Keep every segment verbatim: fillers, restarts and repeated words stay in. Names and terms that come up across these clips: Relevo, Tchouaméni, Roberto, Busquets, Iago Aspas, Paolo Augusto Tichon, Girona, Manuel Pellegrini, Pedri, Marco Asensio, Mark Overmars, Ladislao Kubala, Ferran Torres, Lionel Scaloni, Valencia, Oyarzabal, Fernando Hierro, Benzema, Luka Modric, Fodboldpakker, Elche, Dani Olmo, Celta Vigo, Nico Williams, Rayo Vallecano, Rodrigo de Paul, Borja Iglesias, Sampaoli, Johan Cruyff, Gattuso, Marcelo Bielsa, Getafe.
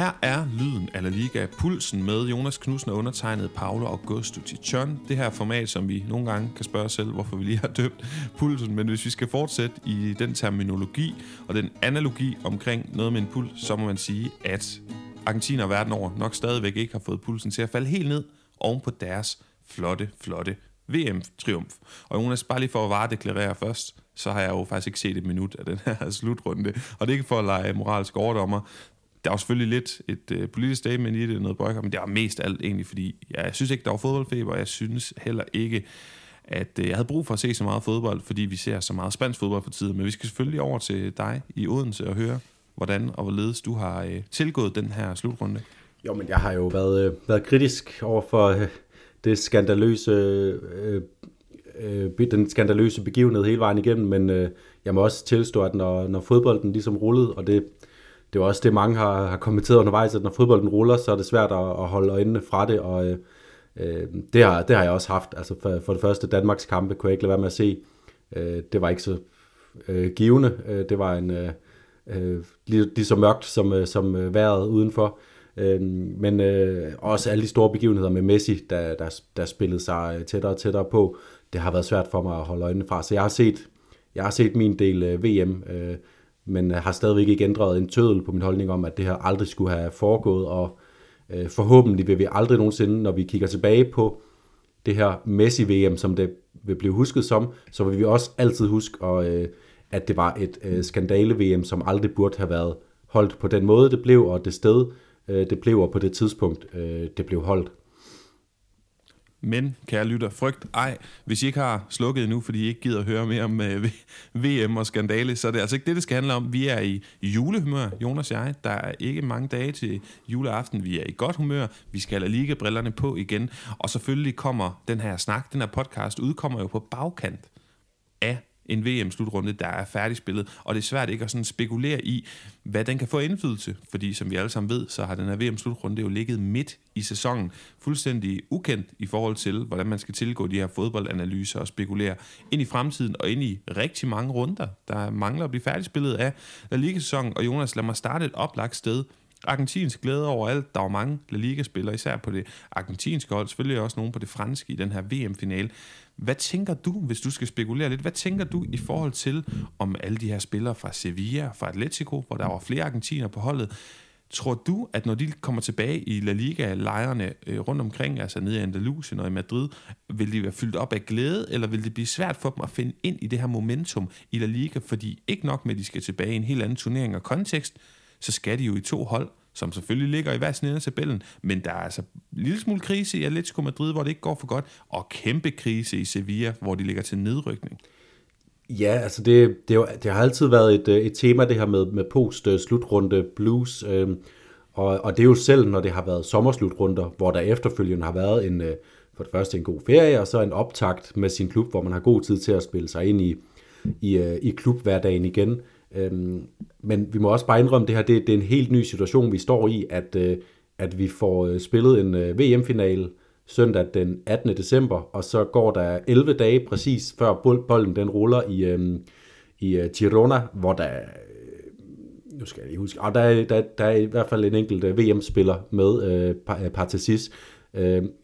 Her er lyden af La Liga Pulsen med Jonas Knudsen og undertegnede Paolo Augusto Tichon. Det her format, som vi nogle gange kan spørge os selv, hvorfor vi lige har døbt Pulsen. Men hvis vi skal fortsætte i den terminologi og den analogi omkring noget med en puls, så må man sige, at Argentina og verden over nok stadigvæk ikke har fået pulsen til at falde helt ned oven på deres flotte, flotte V M-triumf. Og Jonas, bare lige for at varedeklarere først, så har jeg jo faktisk ikke set et minut af den her slutrunde. Og det er ikke for at lege moralsk overdommer. Der er selvfølgelig lidt et øh, politisk statement i det, noget boykot, men det er mest alt egentlig, fordi jeg synes ikke, der var fodboldfeber, og jeg synes heller ikke, at øh, jeg havde brug for at se så meget fodbold, fordi vi ser så meget spansk fodbold for tiden. Men vi skal selvfølgelig over til dig i Odense og høre, hvordan og hvorledes du har øh, tilgået den her slutrunde. Jo, men jeg har jo været, øh, været kritisk over for øh, det skandaløse, øh, øh, den skandaløse begivenhed hele vejen igennem, men øh, jeg må også tilstå, at når, når fodbolden ligesom rullede, og det... Det er også det, mange har, har kommenteret undervejs, at når fodbolden ruller, så er det svært at, at holde øjnene fra det, og øh, det, har, det har jeg også haft. Altså for, for det første, Danmarks kampe kunne jeg ikke lade være med at se. Øh, det var ikke så øh, givende. Øh, det var en, øh, lige, lige så mørkt som, som vejret udenfor. Øh, men øh, også alle de store begivenheder med Messi, der, der, der spillede sig tættere og tættere på, det har været svært for mig at holde øjnene fra. Så jeg har set, jeg har set min del øh, V M øh, men har stadigvæk ikke ændret en tøddel på min holdning om, at det her aldrig skulle have foregået, og øh, forhåbentlig vil vi aldrig nogensinde, når vi kigger tilbage på det her Messi-V M, som det vil blive husket som, så vil vi også altid huske, og, øh, at det var et øh, skandale-V M, som aldrig burde have været holdt på den måde, det blev, og det sted, øh, det blev, og på det tidspunkt, øh, det blev holdt. Men, kære lytter, frygt ej. Hvis I ikke har slukket endnu, fordi I ikke gider at høre mere om øh, V M og skandale, så er det altså ikke det, det skal handle om. Vi er i julehumør, Jonas og jeg. Der er ikke mange dage til juleaften. Vi er i godt humør. Vi skal have La Liga-brillerne på igen. Og selvfølgelig kommer den her snak, den her podcast, udkommer jo på bagkant af en V M-slutrunde, der er færdigspillet. Og det er svært ikke at sådan spekulere i, hvad den kan få indflydelse. Fordi som vi alle sammen ved, så har den her V M-slutrunde jo ligget midt i sæsonen. Fuldstændig ukendt i forhold til, hvordan man skal tilgå de her fodboldanalyser og spekulere ind i fremtiden og ind i rigtig mange runder, der mangler at blive færdigspillet af La Liga-sæsonen. Og Jonas, lad mig starte et oplagt sted. Argentinsk glæde overalt. Der var mange La Liga-spillere, især på det argentinske hold. Selvfølgelig også nogen på det franske i den her V M-finale. Hvad tænker du, hvis du skal spekulere lidt, hvad tænker du i forhold til, om alle de her spillere fra Sevilla, fra Atletico, hvor der var flere argentiner på holdet, tror du, at når de kommer tilbage i La Liga-lejrene rundt omkring, altså nede i Andalusien og i Madrid, vil de være fyldt op af glæde, eller vil det blive svært for dem at finde ind i det her momentum i La Liga, fordi ikke nok med, at de skal tilbage i en helt anden turnering og kontekst, så skal de jo i to hold, som selvfølgelig ligger i hver sin ende af tabellen, men der er altså en lille smule krise i Atletico Madrid, hvor det ikke går for godt, og kæmpe krise i Sevilla, hvor de ligger til nedrykning. Ja, altså det, det, jo, det har altid været et, et tema, det her med, med post-slutrunde blues, øh, og, og det er jo selv, når det har været sommerslutrunder, hvor der efterfølgende har været en, for det første en god ferie, og så en optakt med sin klub, hvor man har god tid til at spille sig ind i, i, i klubhverdagen igen. Men vi må også bare indrømme, at det her det er en helt ny situation, vi står i, at, at vi får spillet en V M-finale søndag den attende december, og så går der elleve dage præcis før bolden den ruller i, i Girona, hvor der, nu skal jeg lige huske, der er, der, der er i hvert fald en enkelt V M-spiller med Partizis,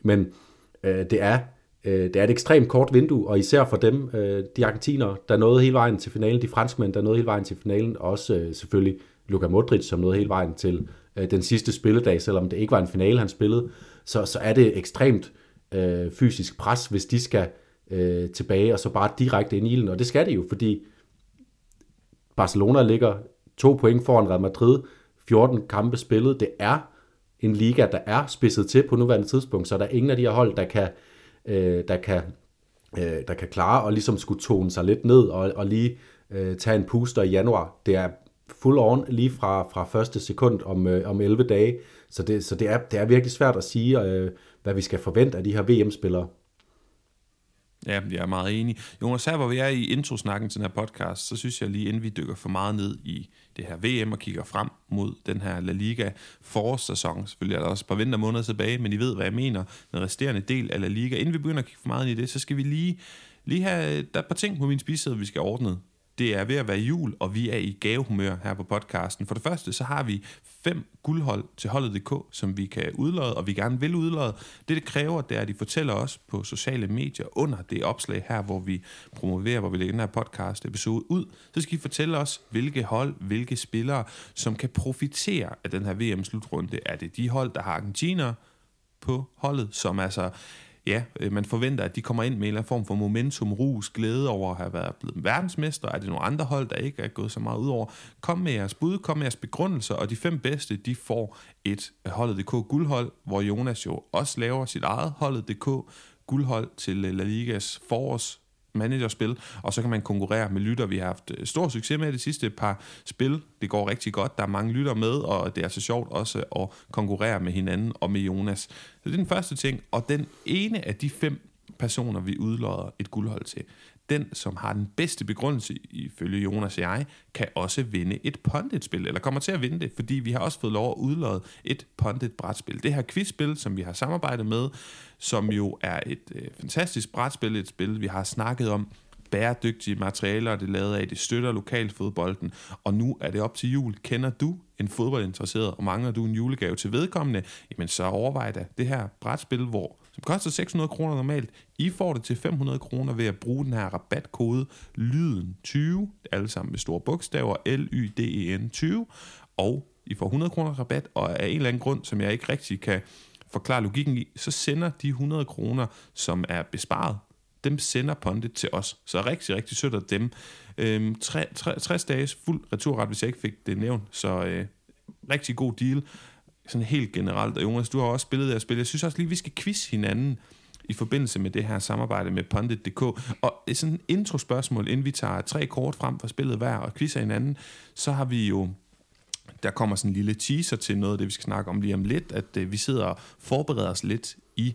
men det er Det er et ekstremt kort vindue, og især for dem, de argentinere, der nåede hele vejen til finalen, de franskmænd, der nåede hele vejen til finalen, og også selvfølgelig Luka Modric, som nåede hele vejen til den sidste spilledag, selvom det ikke var en finale, han spillede, så, så er det ekstremt øh, fysisk pres, hvis de skal øh, tilbage og så bare direkte ind i ilden, og det skal de jo, fordi Barcelona ligger to point foran Real Madrid, fjorten kampe spillet, det er en liga, der er spidset til på nuværende tidspunkt, så der er ingen af de her hold, der kan Der kan, der kan klare og ligesom skulle tone sig lidt ned og, og lige uh, tage en puster i januar. Det er full on lige fra, fra første sekund om, uh, om elleve dage, så, det, så det, er, det er virkelig svært at sige, uh, hvad vi skal forvente af de her V M-spillere. Ja, jeg er meget enig. Jonas, her hvor vi er i introsnakken til den her podcast, så synes jeg lige, inden vi dykker for meget ned i det her V M og kigger frem mod den her La Liga forårssæson. Selvfølgelig er der også et par vintermåneder tilbage, men I ved, hvad jeg mener. Den resterende del af La Liga. Inden vi begynder at kigge for meget ind i det, så skal vi lige, lige have der er et par ting på min spidsæde, vi skal ordne. Det er ved at være jul, og vi er i gavehumør her på podcasten. For det første, så har vi fem guldhold til holdet punktum d k, som vi kan udløde, og vi gerne vil udløde. Det, det kræver, det er, at de fortæller os på sociale medier under det opslag her, hvor vi promoverer, hvor vi lægger den her podcast-episode ud. Så skal I fortælle os, hvilke hold, hvilke spillere, som kan profitere af den her V M-slutrunde. Er det de hold, der har argentiner på holdet, som altså... Ja, man forventer, at de kommer ind med en eller anden form for momentum, rus, glæde over at have været blevet verdensmester. Er det nogle andre hold, der ikke er gået så meget ud over? Kom med jeres bud, kom med jeres begrundelser, og de fem bedste, de får et holdet punktum d k guldhold, hvor Jonas jo også laver sit eget holdet punktum d k guldhold til La Ligas forårs managerspil, og så kan man konkurrere med lytter. Vi har haft stor succes med de sidste par spil. Det går rigtig godt. Der er mange lytter med, og det er så sjovt også at konkurrere med hinanden og med Jonas. Så det er den første ting, og den ene af de fem personer, vi udlodder et guldhold til, den, som har den bedste begrundelse, ifølge Jonas og jeg, kan også vinde et punditspil, eller kommer til at vinde det, fordi vi har også fået lov at udløde et punditbrætspil. Det her quizspil, som vi har samarbejdet med, som jo er et øh, fantastisk brætspil, et spil, vi har snakket om, bæredygtige materialer, det lavet af, det støtter lokalfodbolden, og nu er det op til jul. Kender du en fodboldinteresseret, og mangler du en julegave til vedkommende, jamen så overvej da det her brætspil, hvor som koster seks hundrede kroner normalt. I får det til fem hundrede kroner ved at bruge den her rabatkode lyden tyve, alle sammen med store bogstaver, L Y D E N tyve, og I får hundrede kroner rabat, og af en eller anden grund, som jeg ikke rigtig kan forklare logikken i, så sender de hundrede kroner, som er besparet, dem sender Pondit til os. Så rigtig, rigtig sødt af dem. Øhm, tres dages fuld returret, hvis jeg ikke fik det nævnt. Så øh, rigtig god deal. Sådan helt generelt. Og Jonas, du har også spillet der spil. Jeg synes også lige, vi skal quizze hinanden i forbindelse med det her samarbejde med Pondit punktum d k. Og sådan et introspørgsmål, inden vi tager tre kort frem fra spillet hver og quizzer hinanden, så har vi jo... Der kommer sådan en lille teaser til noget af det, vi skal snakke om lige om lidt, at øh, vi sidder og forbereder os lidt i...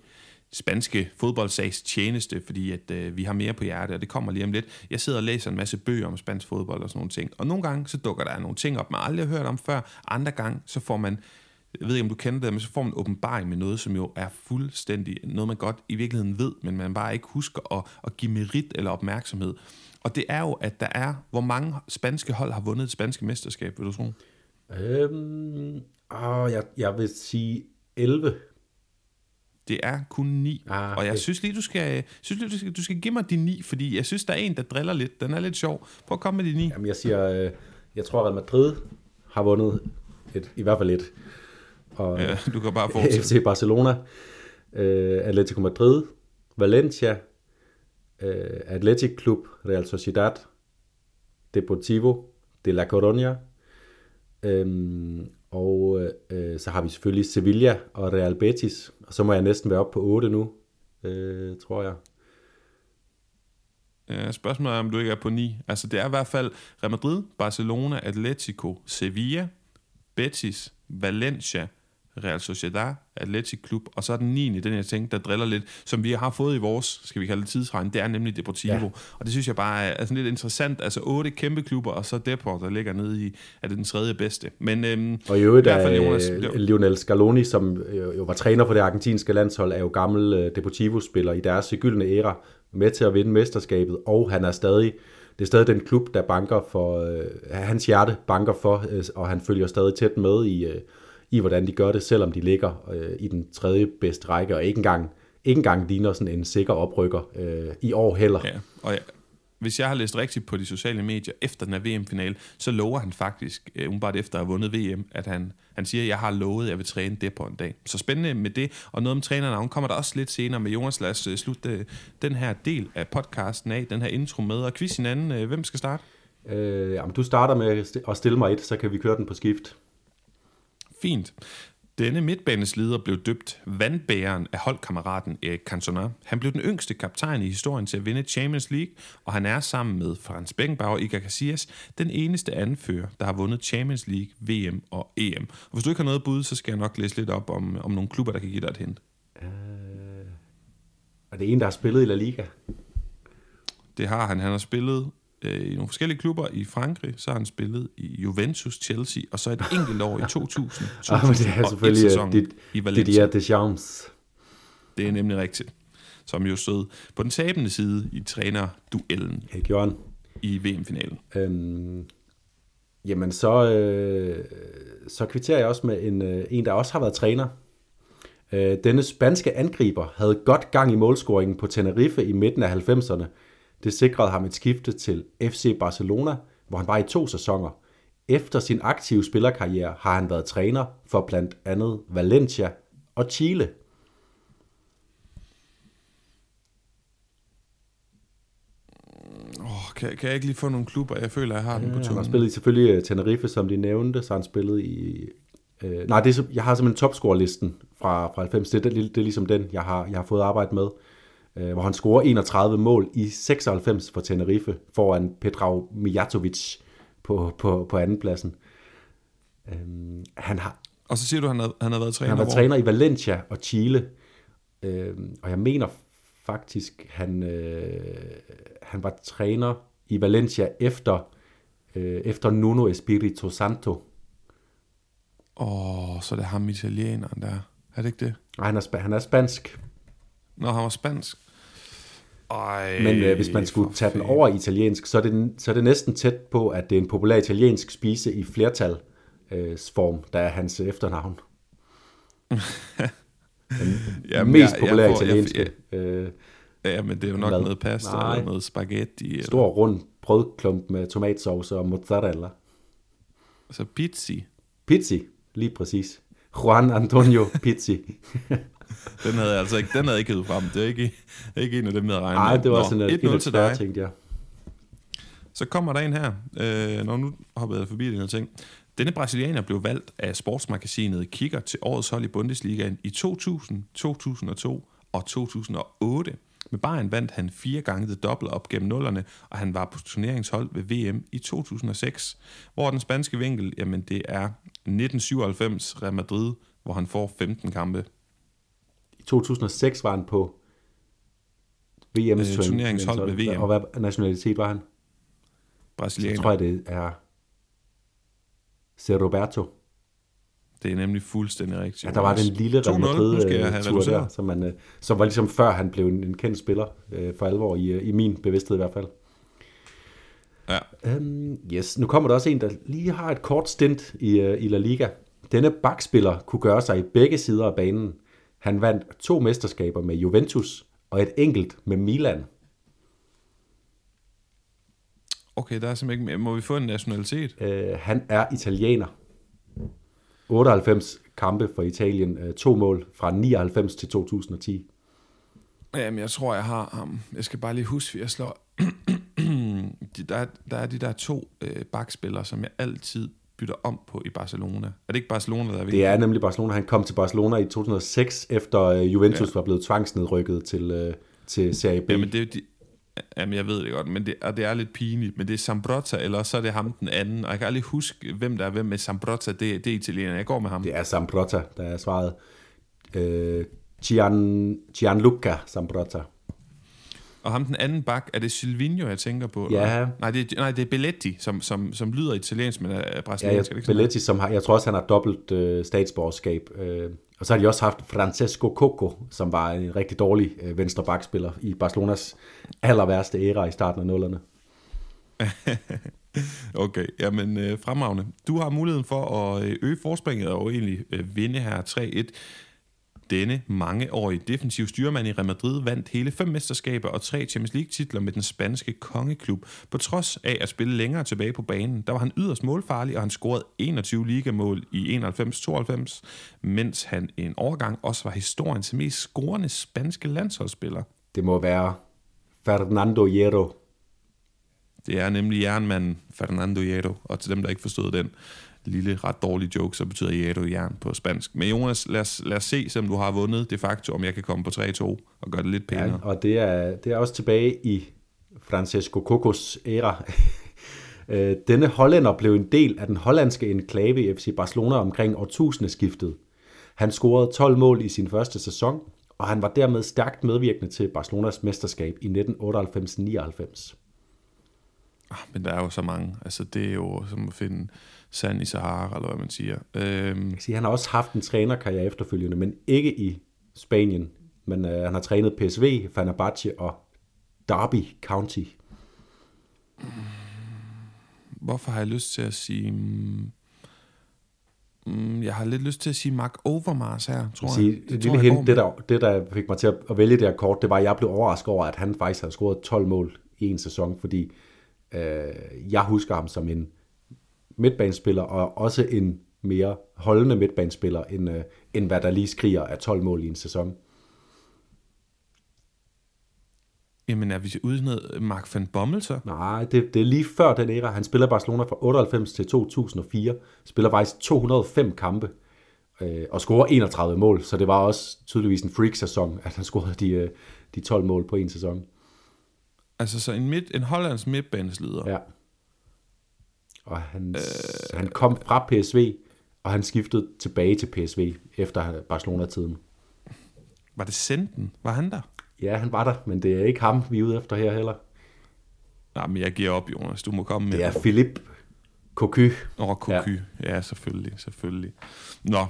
spanske fodboldsags tjeneste, fordi at, øh, vi har mere på hjertet, og det kommer lige om lidt. Jeg sidder og læser en masse bøger om spansk fodbold og sådan nogle ting, og nogle gange så dukker der nogle ting op, man aldrig har hørt om før, andre gange så får man, jeg ved ikke om du kender det, men så får man en åbenbaring med noget, som jo er fuldstændig noget, man godt i virkeligheden ved, men man bare ikke husker at, at give merit eller opmærksomhed. Og det er jo, at der er, hvor mange spanske hold har vundet et spanske mesterskab, vil du tro? Øhm, åh, jeg, jeg vil sige elleve. Det er kun ni, ah, og jeg okay. synes lige, du skal, synes lige du, skal, du skal give mig de ni, fordi jeg synes, der er en, der driller lidt. Den er lidt sjov. Prøv at komme med de ni. Jamen, jeg siger, øh, jeg tror, at Madrid har vundet et, i hvert fald et. Og, ja, du kan bare fortsætte. F C Barcelona, øh, Atletico Madrid, Valencia, øh, Athletic Club, Real Sociedad, Deportivo, de la Coruña, øh, og øh, så har vi selvfølgelig Sevilla og Real Betis, og så må jeg næsten være oppe på otte nu, øh, tror jeg. Ja, spørgsmålet er, om du ikke er på ni. Altså, det er i hvert fald Real Madrid, Barcelona, Atletico, Sevilla, Betis, Valencia, Real Sociedad, Athletic Club, og så er den niende, den jeg tænkte, der driller lidt, som vi har fået i vores, skal vi kalde det tidsregn, det er nemlig Deportivo, ja. Og det synes jeg bare er sådan lidt interessant, altså otte kæmpe klubber, og så Deport, der ligger nede i, er det den tredje bedste. Men, øhm, og i øvrigt i hvert fald, Jonas, er Lionel Scaloni, som jo var træner for det argentinske landshold, er jo gammel Deportivo-spiller i deres gyldne æra, med til at vinde mesterskabet, og han er stadig, det er stadig den klub, der banker for, hans hjerte banker for, og han følger stadig tæt med i i hvordan de gør det, selvom de ligger øh, i den tredje bedste række, og ikke engang, ikke engang ligner sådan en sikker oprykker øh, i år heller. Ja, og ja, hvis jeg har læst rigtigt på de sociale medier efter den her V M-finale, så lover han faktisk, øh, umiddelbart efter at have vundet V M, at han, han siger, at jeg har lovet, at jeg vil træne det på en dag. Så spændende med det, og noget om trænernavn kommer der også lidt senere med Jonas. Lad os slutte den her del af podcasten af, den her intro med, og quiz hinanden. Hvem skal starte? Øh, jamen, du starter med at stille mig et, så kan vi køre den på skift. Fint. Denne midtbanesleder blev døbt vandbæreren af holdkammeraten Erik Cantona. Han blev den yngste kaptajn i historien til at vinde Champions League, og han er sammen med Franz Beckenbauer og Iker Casillas den eneste anfører, der har vundet Champions League, V M og E M. Og hvis du ikke har noget bud, så skal jeg nok læse lidt op om, om nogle klubber, der kan give dig et hint. Uh, er det en, der har spillet i La Liga? Det har han. Han har spillet i nogle forskellige klubber i Frankrig, så har han spillet i Juventus, Chelsea, og så et enkelt år i to tusind. Ah, men det er selvfølgelig dit, i Valencia. Det, det, det er nemlig rigtigt, som jo stod på den tabende side i trænerduellen. Hey, Jørgen. i V M-finalen? Øhm, jamen, så, øh, så kvitterer jeg også med en, øh, en, der også har været træner. Øh, denne spanske angriber havde godt gang i målscoringen på Tenerife i midten af halvfemserne. Det sikrede ham et skifte til F C Barcelona, hvor han var i to sæsoner. Efter sin aktive spillerkarriere har han været træner for blandt andet Valencia og Chile. Oh, kan, kan jeg ikke lige få nogle klubber? Jeg føler, jeg har ja, den på tungen. Han spillede selvfølgelig Tenerife, som de nævnte, så han spillede i... Øh, nej, det er, jeg har simpelthen topscorerlisten fra, fra halvfems. Det er, det er ligesom den, jeg har, jeg har fået arbejde med. Øh, hvor han scorer enogtredive mål i seksoghalvfems for Tenerife foran Pedrao Mijatovic på, på, på andenpladsen. Øh, han har... Og så siger du, at han har, han har været træner. Han har været træner i Valencia og Chile. Øh, og jeg mener... Faktisk, han, øh, han var træner i Valencia efter, øh, efter Nuno Espirito Santo. Åh, oh, så det er ham italieneren der. Er det ikke det? Nej, han er, sp- han er spansk. Nå, han var spansk. Ej, Men øh, hvis man skulle tage den over italiensk, så er, det, så er det næsten tæt på, at det er en populær italiensk spise i flertal øh, form, der er hans efternavn. Den jamen, mest populære jeg, jeg, italienske. Jeg, jeg, jeg, ja, men det er jo nok mad. Noget pasta nej. Eller noget spaghetti. Eller... Stor rund brødklump med tomatsauce og mozzarella. Så Pizzi. Pizzi, lige præcis. Juan Antonio Pizzi. den havde jeg altså ikke, den havde ikke heddet frem. Det er ikke, ikke en af dem, jeg havde regnet. Nej, det var Nå, sådan en af større, tænkte jeg. Så kommer der en her. Øh, når nu hoppede jeg forbi den her ting. Denne brasilianer blev valgt af sportsmagasinet Kicker til årets hold i Bundesligaen i to tusind, to tusind og to og to tusind og otte. Med Bayern vandt han fire gange det dobbelt op gennem nullerne, og han var på turneringshold ved V M i to tusind og seks. Hvor den spanske vinkel, jamen det er nitten syvoghalvfems Real Madrid, hvor han får femten kampe. I to tusind og seks var han på V M's øh, turneringshold ved V M. Og hvad nationalitet var han? Brasilianer. Så tror jeg, det er... Roberto. Det er nemlig fuldstændig rigtigt. Ja, der var den lille Real Madrid-tur der, som, man, som var ligesom før han blev en kendt spiller for alvor, i, i min bevidsthed i hvert fald. Ja. Um, yes, nu kommer der også en, der lige har et kort stint i, i La Liga. Denne bakspiller kunne gøre sig i begge sider af banen. Han vandt to mesterskaber med Juventus og et enkelt med Milan. Okay, der er simpelthen ikke mere. Må vi få en nationalitet? Uh, han er italiener. otteoghalvfems kampe for Italien. Uh, to mål fra nioghalvfems til to tusind og ti. Jamen, jeg tror, jeg har ham. Um, jeg skal bare lige huske, at jeg slår... de, der, der er de der to uh, bakspillere, som jeg altid bytter om på i Barcelona. Er det ikke Barcelona, der er ved? Det er nemlig Barcelona. Han kom til Barcelona i to tusind og seks, efter uh, Juventus ja. var blevet tvangsnedrykket til, uh, til Serie B. Jamen, det er de... Jamen, jeg ved det godt, men det, og det er lidt pinligt, men det er Zambrotta, eller så er det ham den anden, og jeg kan aldrig huske, hvem der er hvem med Zambrotta, det, det er italiener, jeg går med ham. Det er Zambrotta, der er svaret. Øh, Gian, Gianluca Zambrotta. Og ham den anden bak, er det Silvinho, jeg tænker på? Ja. Nej, det, nej, det er Belletti, som, som, som lyder italiensk, men er brasiliansk. Ja, jeg, Belletti, som har, jeg tror også, han har dobbelt øh, statsborgerskab. Øh, og så har de også haft Francesco Coco, som var en rigtig dårlig øh, venstre bakspiller i Barcelonas aller værste æra i starten af nullerne. Okay, jamen øh, fremragende. Du har muligheden for at øge forspringet og egentlig øh, vinde her tre et. Denne mangeårige defensiv styrmand i Real Madrid vandt hele fem mesterskaber og tre Champions League-titler med den spanske kongeklub. På trods af at spille længere tilbage på banen, der var han yderst målfarlig, og han scorede enogtyve ligamål i enoghalvfems tooghalvfems, mens han en overgang også var historiens mest scorende spanske landsholdsspiller. Det må være Fernando Hierro. Det er nemlig jernmanden Fernando Hierro, og til dem, der ikke forstod den lille, ret dårlig joke, så betyder Hierro jern på spansk. Men Jonas, lad os, lad os se, som du har vundet de facto, om jeg kan komme på tre to og gøre det lidt pænere. Ja, og det er, det er også tilbage i Francesco Cocos æra. Denne hollænder blev en del af den hollandske enklave i F C Barcelona omkring årtusindeskiftet. Han scorede tolv mål i sin første sæson, og han var dermed stærkt medvirkende til Barcelonas mesterskab i nitten otteoghalvfems nioghalvfems. Men der er jo så mange. Altså, det er jo som at finde sand i Sahara, eller hvad man siger. Øhm. Sige, han har også haft en trænerkarriere efterfølgende, men ikke i Spanien. Men øh, han har trænet P S V, Fenerbahce og Derby County. Mm. Hvorfor har jeg lyst til at sige... Mm, jeg har lidt lyst til at sige Mark Overmars her, tror jeg. Sige, det, tror jeg det, der, det, der fik mig til at vælge det her kort, det var, at jeg blev overrasket over, at han faktisk havde scoret tolv mål i en sæson, fordi øh, jeg husker ham som en midtbanespiller, og også en mere holdende midtbanespiller, end, øh, end hvad der lige skriger af tolv mål i en sæson. Jamen, er vi ude med Mark van Bommel så? Nej, det, det er lige før den æra. Han spiller Barcelona fra otteoghalvfems til to tusind og fire. Spiller faktisk to hundrede og fem kampe øh, og scorer enogtredive mål. Så det var også tydeligvis en freak-sæson, at han scorede de, øh, de tolv mål på en sæson. Altså så en, midt, en hollandsk midtbandesleder? Ja. Og han, øh, han kom fra P S V, og han skiftede tilbage til P S V efter Barcelona-tiden. Var det Senden? Var han der? Ja, han var der, men det er ikke ham, vi er ude efter her heller. Nej, men jeg giver op, Jonas. Du må komme med. Det er Philippe Cocu. Åh, oh, Cocu. Ja. ja, selvfølgelig, selvfølgelig. Nå,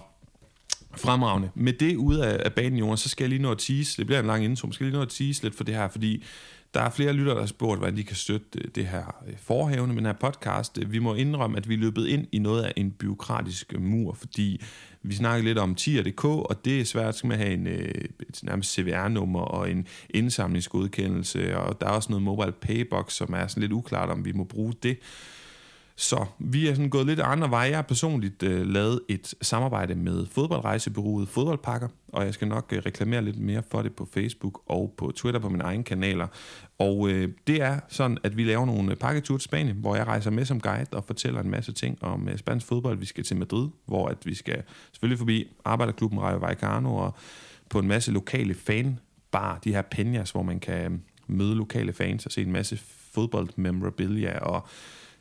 fremragende. Med det ude af, af banen, Jonas, så skal jeg lige nå at tease. Det bliver en lang intro, men skal lige nå at tease lidt for det her, fordi der er flere lyttere, der har spurgt, hvordan de kan støtte det her forhævende med den her podcast. Vi må indrømme, at vi løbet ind i noget af en bureaukratisk mur, fordi vi snakkede lidt om tier punktum d k, og det er svært, skal man have en, et nærmest C V R-nummer og en indsamlingsgodkendelse, og der er også noget mobile paybox, som er sådan lidt uklart, om vi må bruge det. Så vi er sådan gået lidt andre veje. Jeg har personligt øh, lavet et samarbejde med fodboldrejsebureauet Fodboldpakker, og jeg skal nok øh, reklamere lidt mere for det på Facebook og på Twitter på mine egne kanaler. Og øh, det er sådan, at vi laver nogle pakketure til Spanien, hvor jeg rejser med som guide og fortæller en masse ting om øh, spansk fodbold. Vi skal til Madrid, hvor at vi skal selvfølgelig forbi arbejderklubben Rayo Vallecano og på en masse lokale fanbar, de her peñas, hvor man kan øh, møde lokale fans og se en masse fodboldmemorabilia og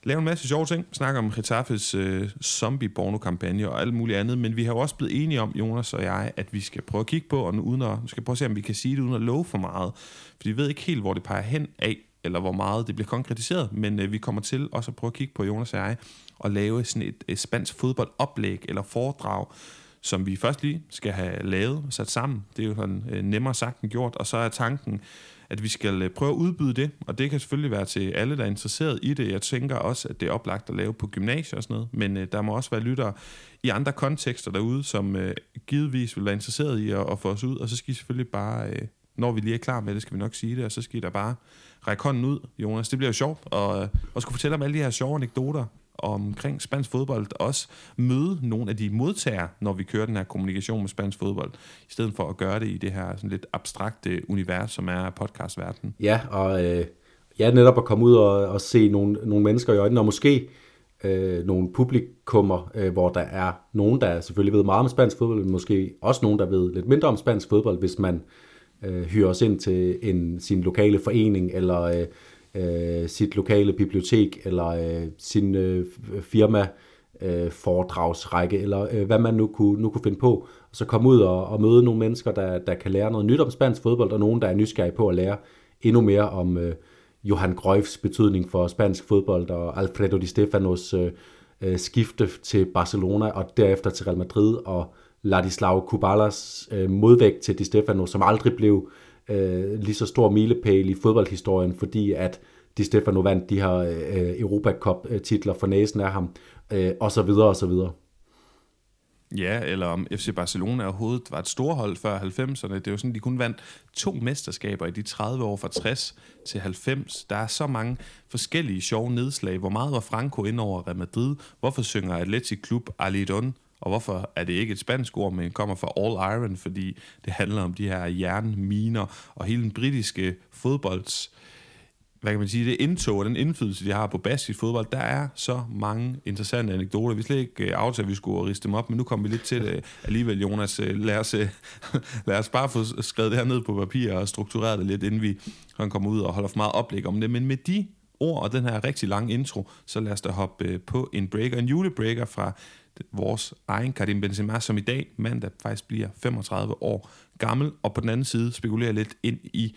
lave en masse sjove ting, snakke om Getafes øh, zombie-borno-kampagne og alt muligt andet, men vi har jo også blevet enige om, Jonas og jeg, at vi skal prøve at kigge på, og nu, uden at, nu skal prøve at se, om vi kan sige det uden at love for meget, for vi ved ikke helt, hvor det peger hen af, eller hvor meget det bliver konkretiseret, men øh, vi kommer til også at prøve at kigge på, Jonas og jeg, og lave sådan et, et spansk fodboldoplæg eller foredrag, som vi først lige skal have lavet og sat sammen. Det er jo sådan øh, nemmere sagt end gjort, og så er tanken, at vi skal prøve at udbyde det, og det kan selvfølgelig være til alle, der er interesseret i det. Jeg tænker også, at det er oplagt at lave på gymnasier og sådan noget, men øh, der må også være lyttere i andre kontekster derude, som øh, givetvis vil være interesseret i at, at få os ud, og så skal I selvfølgelig bare, øh, når vi lige er klar med det, skal vi nok sige det, og så skal I da bare række hånden ud, Jonas. Det bliver jo sjovt, og, øh, og skulle fortælle om alle de her sjove anekdoter omkring spansk fodbold, også møde nogle af de modtagere, når vi kører den her kommunikation med spansk fodbold, i stedet for at gøre det i det her sådan lidt abstrakte univers, som er podcastverdenen. Ja, og øh, ja, netop at komme ud og, og se nogle, nogle mennesker i øjnene, og måske øh, nogle publikummer, øh, hvor der er nogen, der selvfølgelig ved meget om spansk fodbold, men måske også nogen, der ved lidt mindre om spansk fodbold, hvis man øh, hyrer os ind til en, sin lokale forening, eller øh, Øh, sit lokale bibliotek, eller øh, sin øh, firma øh, foredragsrække, eller øh, hvad man nu kunne, nu kunne finde på. Og så komme ud og, og møde nogle mennesker, der, der kan lære noget nyt om spansk fodbold, og nogen, der er nysgerrige på at lære endnu mere om øh, Johan Cruyffs betydning for spansk fodbold, og Alfredo Di Stefanos øh, øh, skifte til Barcelona, og derefter til Real Madrid, og Ladislao Kubalas øh, modvægt til Di Stefano, som aldrig blev Øh, lige så stor milepæl i fodboldhistorien, fordi at Di Stefano vandt de her øh, Europacup-titler for næsen af ham, øh, og så videre, og så videre. Ja, eller om F C Barcelona overhovedet var et storhold før halvfemserne. Det er jo sådan, de kun vandt to mesterskaber i de tredive år fra tres til halvfems. Der er så mange forskellige sjove nedslag. Hvor meget var Franco ind over Real Madrid? Hvorfor synger Athletic Club Alidon? Og hvorfor er det ikke et spansk ord, men kommer fra All Iron, fordi det handler om de her jernminer og hele den britiske fodbolds, hvad kan man sige, det indtog og den indflydelse, de har på baskisk fodbold. Der er så mange interessante anekdoter. Vi slet ikke aftalte, at vi skulle riste dem op, men nu kommer vi lidt til det alligevel, Jonas. Lad os, lad os bare få skrevet det her ned på papir og struktureret det lidt, inden vi kommer ud og holder for meget oplæg om det. Men med de ord og den her rigtig lange intro, så lad os da hoppe på en breaker, en julebreaker fra vores egen Karim Benzema, som i dag, mandag, faktisk bliver femogtredive år gammel, og på den anden side spekulerer lidt ind i,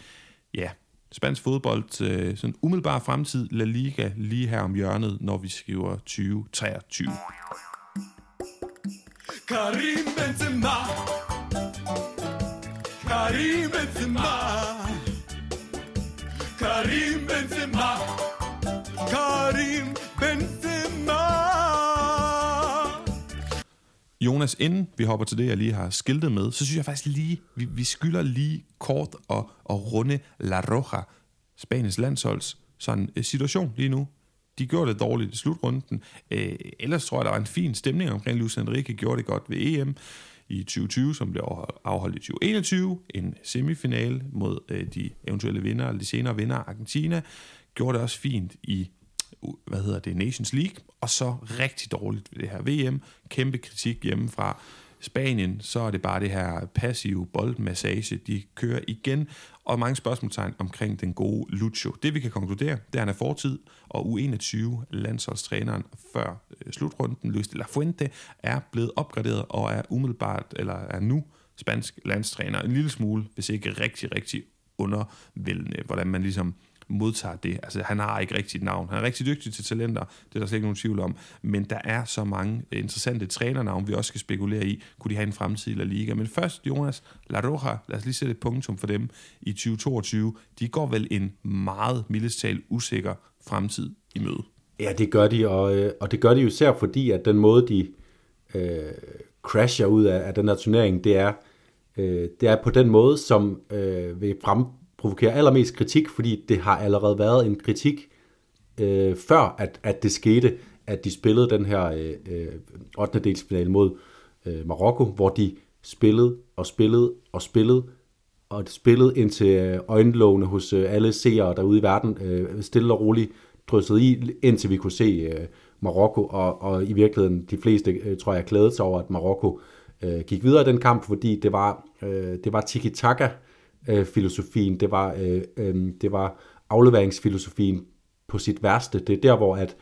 ja, spansk fodbold, øh, sådan umiddelbar fremtid, La Liga, lige her om hjørnet, når vi skriver tyve treogtyve. Karim Benzema, Karim Benzema, Karim Benzema, Karim Benzema. Jonas, inden vi hopper til det, jeg lige har skiltet med, så synes jeg faktisk lige, vi, vi skylder lige kort og, og runde La Roja, Spaniens landsholds, sådan en situation lige nu. De gjorde det dårligt i slutrunden. Øh, ellers tror jeg, der var en fin stemning omkring Luis Enrique, gjorde det godt ved E M i tyve tyve, som blev afholdt i tyve enogtyve. En semifinale mod øh, de eventuelle vinder, eller de senere vinder, Argentina. Gjorde det også fint i hvad hedder det, Nations League, og så rigtig dårligt ved det her V M. Kæmpe kritik hjemmefra. Spanien, så er det bare det her passive boldmassage, de kører igen, og mange spørgsmålstegn omkring den gode Lucho. Det vi kan konkludere, det er, han er fortid, og U enogtyve landsholdstræneren før slutrunden, Luis de la Fuente, er blevet opgraderet og er umiddelbart, eller er nu spansk landstræner. En lille smule, hvis ikke rigtig, rigtig undervældende, hvordan man ligesom modtager det. Altså, han har ikke rigtigt navn. Han er rigtig dygtig til talenter, det er der slet ikke nogen tvivl om, men der er så mange interessante trænernavn, vi også skal spekulere i. Kunne de have en fremtid i Liga? Men først, Jonas, La Roja, lad os lige sætte et punktum for dem i tyve toogtyve. De går vel en meget mildest talt usikker fremtid i møde. Ja, det gør de, og, og det gør de jo især fordi, at den måde, de øh, crasher ud af, af den her turnering, det er, øh, det er på den måde, som øh, vil frem provokerer allermest kritik, fordi det har allerede været en kritik, øh, før at, at det skete, at de spillede den her øh, ottendedelsfinale mod øh, Marokko, hvor de spillede og spillede og spillede, og spillede indtil øjenlågene hos alle seere derude i verden, øh, stille og roligt drysset i, indtil vi kunne se øh, Marokko, og, og i virkeligheden de fleste, øh, tror jeg, glædede sig over, at Marokko øh, gik videre i den kamp, fordi det var, øh, det var tiki-taka, filosofien, det var, øh, øh, det var afleveringsfilosofien på sit værste. Det er der, hvor, at,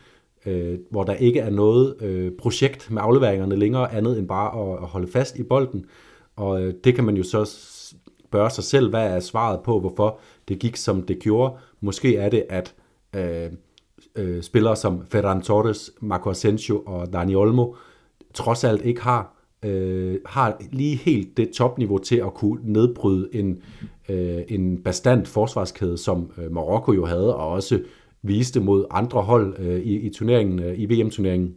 øh, hvor der ikke er noget øh, projekt med afleveringerne længere andet end bare at, at holde fast i bolden. Og øh, det kan man jo så spørge sig selv, hvad er svaret på, hvorfor det gik, som det gjorde. Måske er det, at øh, øh, spillere som Ferran Torres, Marco Asensio og Dani Olmo trods alt ikke har Øh, har lige helt det topniveau til at kunne nedbryde en, øh, en bastant forsvarskæde, som øh, Marokko jo havde, og også viste mod andre hold øh, i, i turneringen, øh, i V M-turneringen.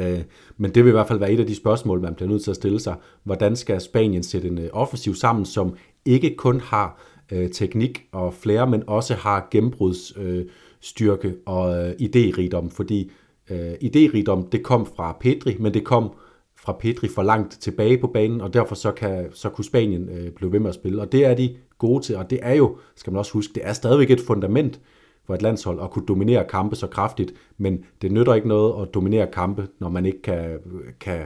Øh, men det vil i hvert fald være et af de spørgsmål, man bliver nødt til at stille sig. Hvordan skal Spanien sætte en øh, offensiv sammen, som ikke kun har øh, teknik og flere, men også har gennembrudsstyrke øh, og øh, idérigdom? Fordi øh, idérigdom, det kom fra Pedri, men det kom fra Pedri for langt tilbage på banen, og derfor så, kan, så kunne Spanien øh, blive ved med at spille. Og det er de gode til, og det er jo, skal man også huske, det er stadigvæk et fundament for et landshold at kunne dominere kampe så kraftigt, men det nytter ikke noget at dominere kampe, når man ikke kan, kan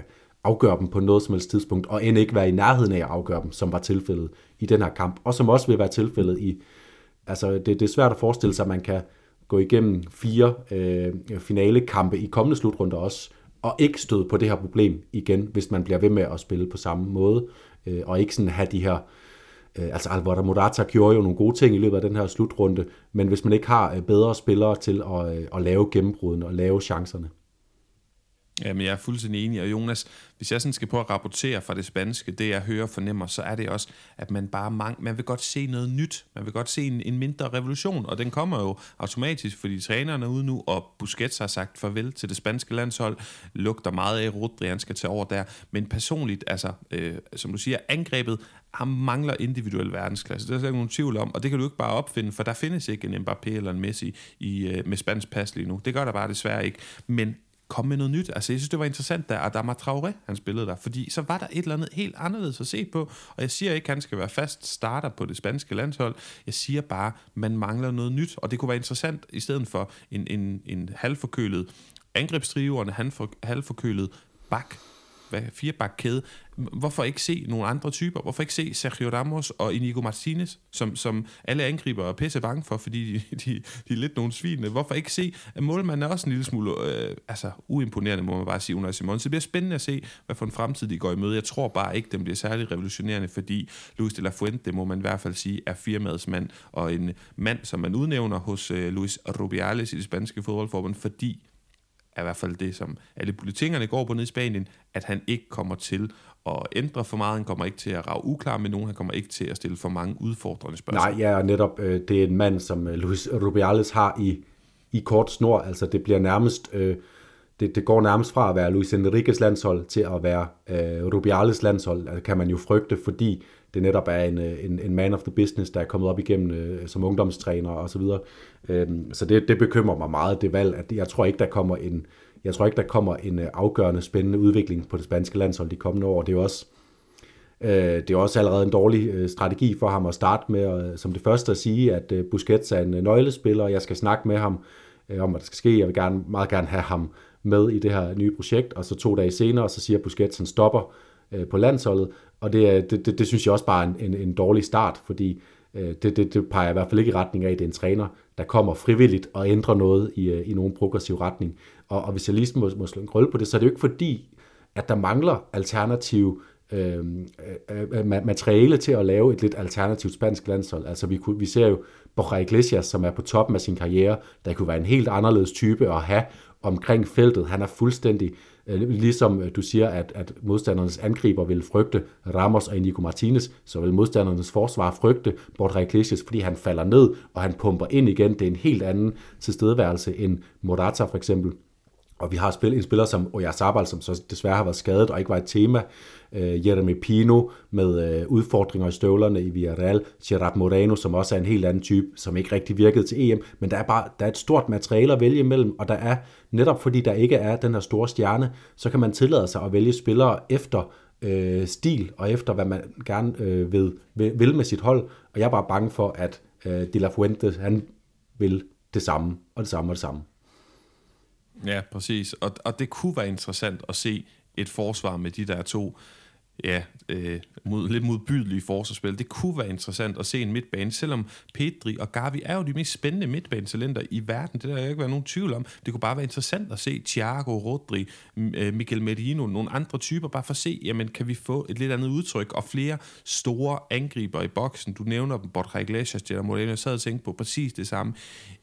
afgøre dem på noget som helst tidspunkt, og end ikke være i nærheden af at afgøre dem, som var tilfældet i den her kamp, og som også vil være tilfældet i. Altså, det, det er svært at forestille sig, at man kan gå igennem fire øh, finalekampe i kommende slutrunder også, og ikke støde på det her problem igen, hvis man bliver ved med at spille på samme måde, øh, og ikke sådan have de her, øh, altså Alvaro Morata gjorde jo nogle gode ting i løbet af den her slutrunde, men hvis man ikke har bedre spillere til at, øh, at lave gennembrudene og lave chancerne. Jamen, jeg er fuldstændig enig, og Jonas, hvis jeg sådan skal prøve at rapportere fra det spanske, det jeg hører og fornemmer, så er det også, at man bare mang- man vil godt se noget nyt, man vil godt se en, en mindre revolution, og den kommer jo automatisk, fordi trænerne er ude nu, og Busquets har sagt farvel til det spanske landshold, lugter meget af, Rodri, han skal tage over der, men personligt, altså, øh, som du siger, angrebet, han mangler individuel verdensklasse. Det er slet ikke nogen tvivl om, og det kan du ikke bare opfinde, for der findes ikke en Mbappé eller en Messi i, øh, med spansk pas lige nu. Det gør der bare desværre ikke, men kom med noget nyt. Altså, jeg synes, det var interessant, da Adama Traoré, han spillede der, fordi så var der et eller andet helt anderledes at se på, og jeg siger ikke, han skal være fast starter på det spanske landshold. Jeg siger bare, man mangler noget nyt, og det kunne være interessant, i stedet for en, en, en halvforkølet angrebstrio og en halvfor, halvforkølet bak, hvad, firebakkæde. Hvorfor ikke se nogle andre typer? Hvorfor ikke se Sergio Ramos og Inigo Martinez, som, som alle angriber er pisse bange for, fordi de, de, de er lidt nogle svine? Hvorfor ikke se, at målmanden er også en lille smule øh, altså uimponerende, må man bare sige, Unai Simon. Så det bliver spændende at se, hvad for en fremtid de går i møde. Jeg tror bare ikke, den bliver særlig revolutionerende, fordi Luis de la Fuente, må man i hvert fald sige, er firmaets mand, og en mand, som man udnævner hos øh, Luis Rubiales i det spanske fodboldforbund, fordi er i hvert fald det, som alle politikerne går på ned i Spanien, at han ikke kommer til at ændre for meget, han kommer ikke til at rage uklar med nogen, han kommer ikke til at stille for mange udfordrende spørgsmål. Nej, ja, og netop øh, det er en mand, som øh, Luis Rubiales har i, i kort snor, altså det bliver nærmest øh, det, det går nærmest fra at være Luis Enriques landshold til at være øh, Rubiales landshold, altså, kan man jo frygte, fordi det netop er en, en, en man of the business, der er kommet op igennem øh, som ungdomstræner og så videre. Øhm, så det, det bekymrer mig meget, det valg. At jeg tror ikke, der kommer en, jeg tror ikke, der kommer en afgørende, spændende udvikling på det spanske landshold de kommende år. Det er jo også, øh, det er også allerede en dårlig strategi for ham at starte med, og, som det første at sige, at øh, Busquets er en nøglespiller, og jeg skal snakke med ham øh, om, hvad der skal ske. Jeg vil gerne, meget gerne have ham med i det her nye projekt, og så to dage senere, så siger Busquets, han stopper øh, på landsholdet, og det, det, det, det synes jeg også bare er en, en, en dårlig start, fordi øh, det, det, det peger i hvert fald ikke i retning af, at det er en træner, der kommer frivilligt og ændrer noget i, øh, i nogen progressiv retning, og, og hvis jeg lige må, må slå en krølle på det, så er det jo ikke fordi, at der mangler alternative øh, øh, materiale til at lave et lidt alternativt spansk landshold, altså vi, kunne, vi ser jo Borja Iglesias, som er på toppen af sin karriere, der kunne være en helt anderledes type at have omkring feltet. Han er fuldstændig, ligesom du siger, at, at modstandernes angriber vil frygte Ramos og Íñigo Martínez, så vil modstandernes forsvar frygte Borja Iglesias, fordi han falder ned, og han pumper ind igen. Det er en helt anden tilstedeværelse end Morata for eksempel. Og vi har spillet en spiller som Oyarzabal, som så desværre har været skadet og ikke var et tema. Øh, Jeremy Pino med øh, udfordringer i støvlerne i Villarreal. Gerard Moreno, som også er en helt anden type, som ikke rigtig virkede til E M. Men der er bare der er et stort materiale at vælge imellem, og der er netop fordi der ikke er den her store stjerne, så kan man tillade sig at vælge spillere efter øh, stil og efter, hvad man gerne øh, vil, vil med sit hold. Og jeg er bare bange for, at øh, De La Fuente, han vil det samme og det samme og det samme. Ja, præcis. Og, og det kunne være interessant at se et forsvar med de der to ja, øh, mod, lidt modbydelige forsvarsspil. Det kunne være interessant at se en midtbane, selvom Pedri og Gavi er jo de mest spændende midtbanetalenter i verden. Det der er ikke være nogen tvivl om. Det kunne bare være interessant at se Thiago, Rodri, Mikel Merino, nogle andre typer, bare for at se, jamen kan vi få et lidt andet udtryk og flere store angriber i boksen. Du nævner dem, Borja Iglesias, Gerard Moreno, jeg sad og tænkte på præcis det samme.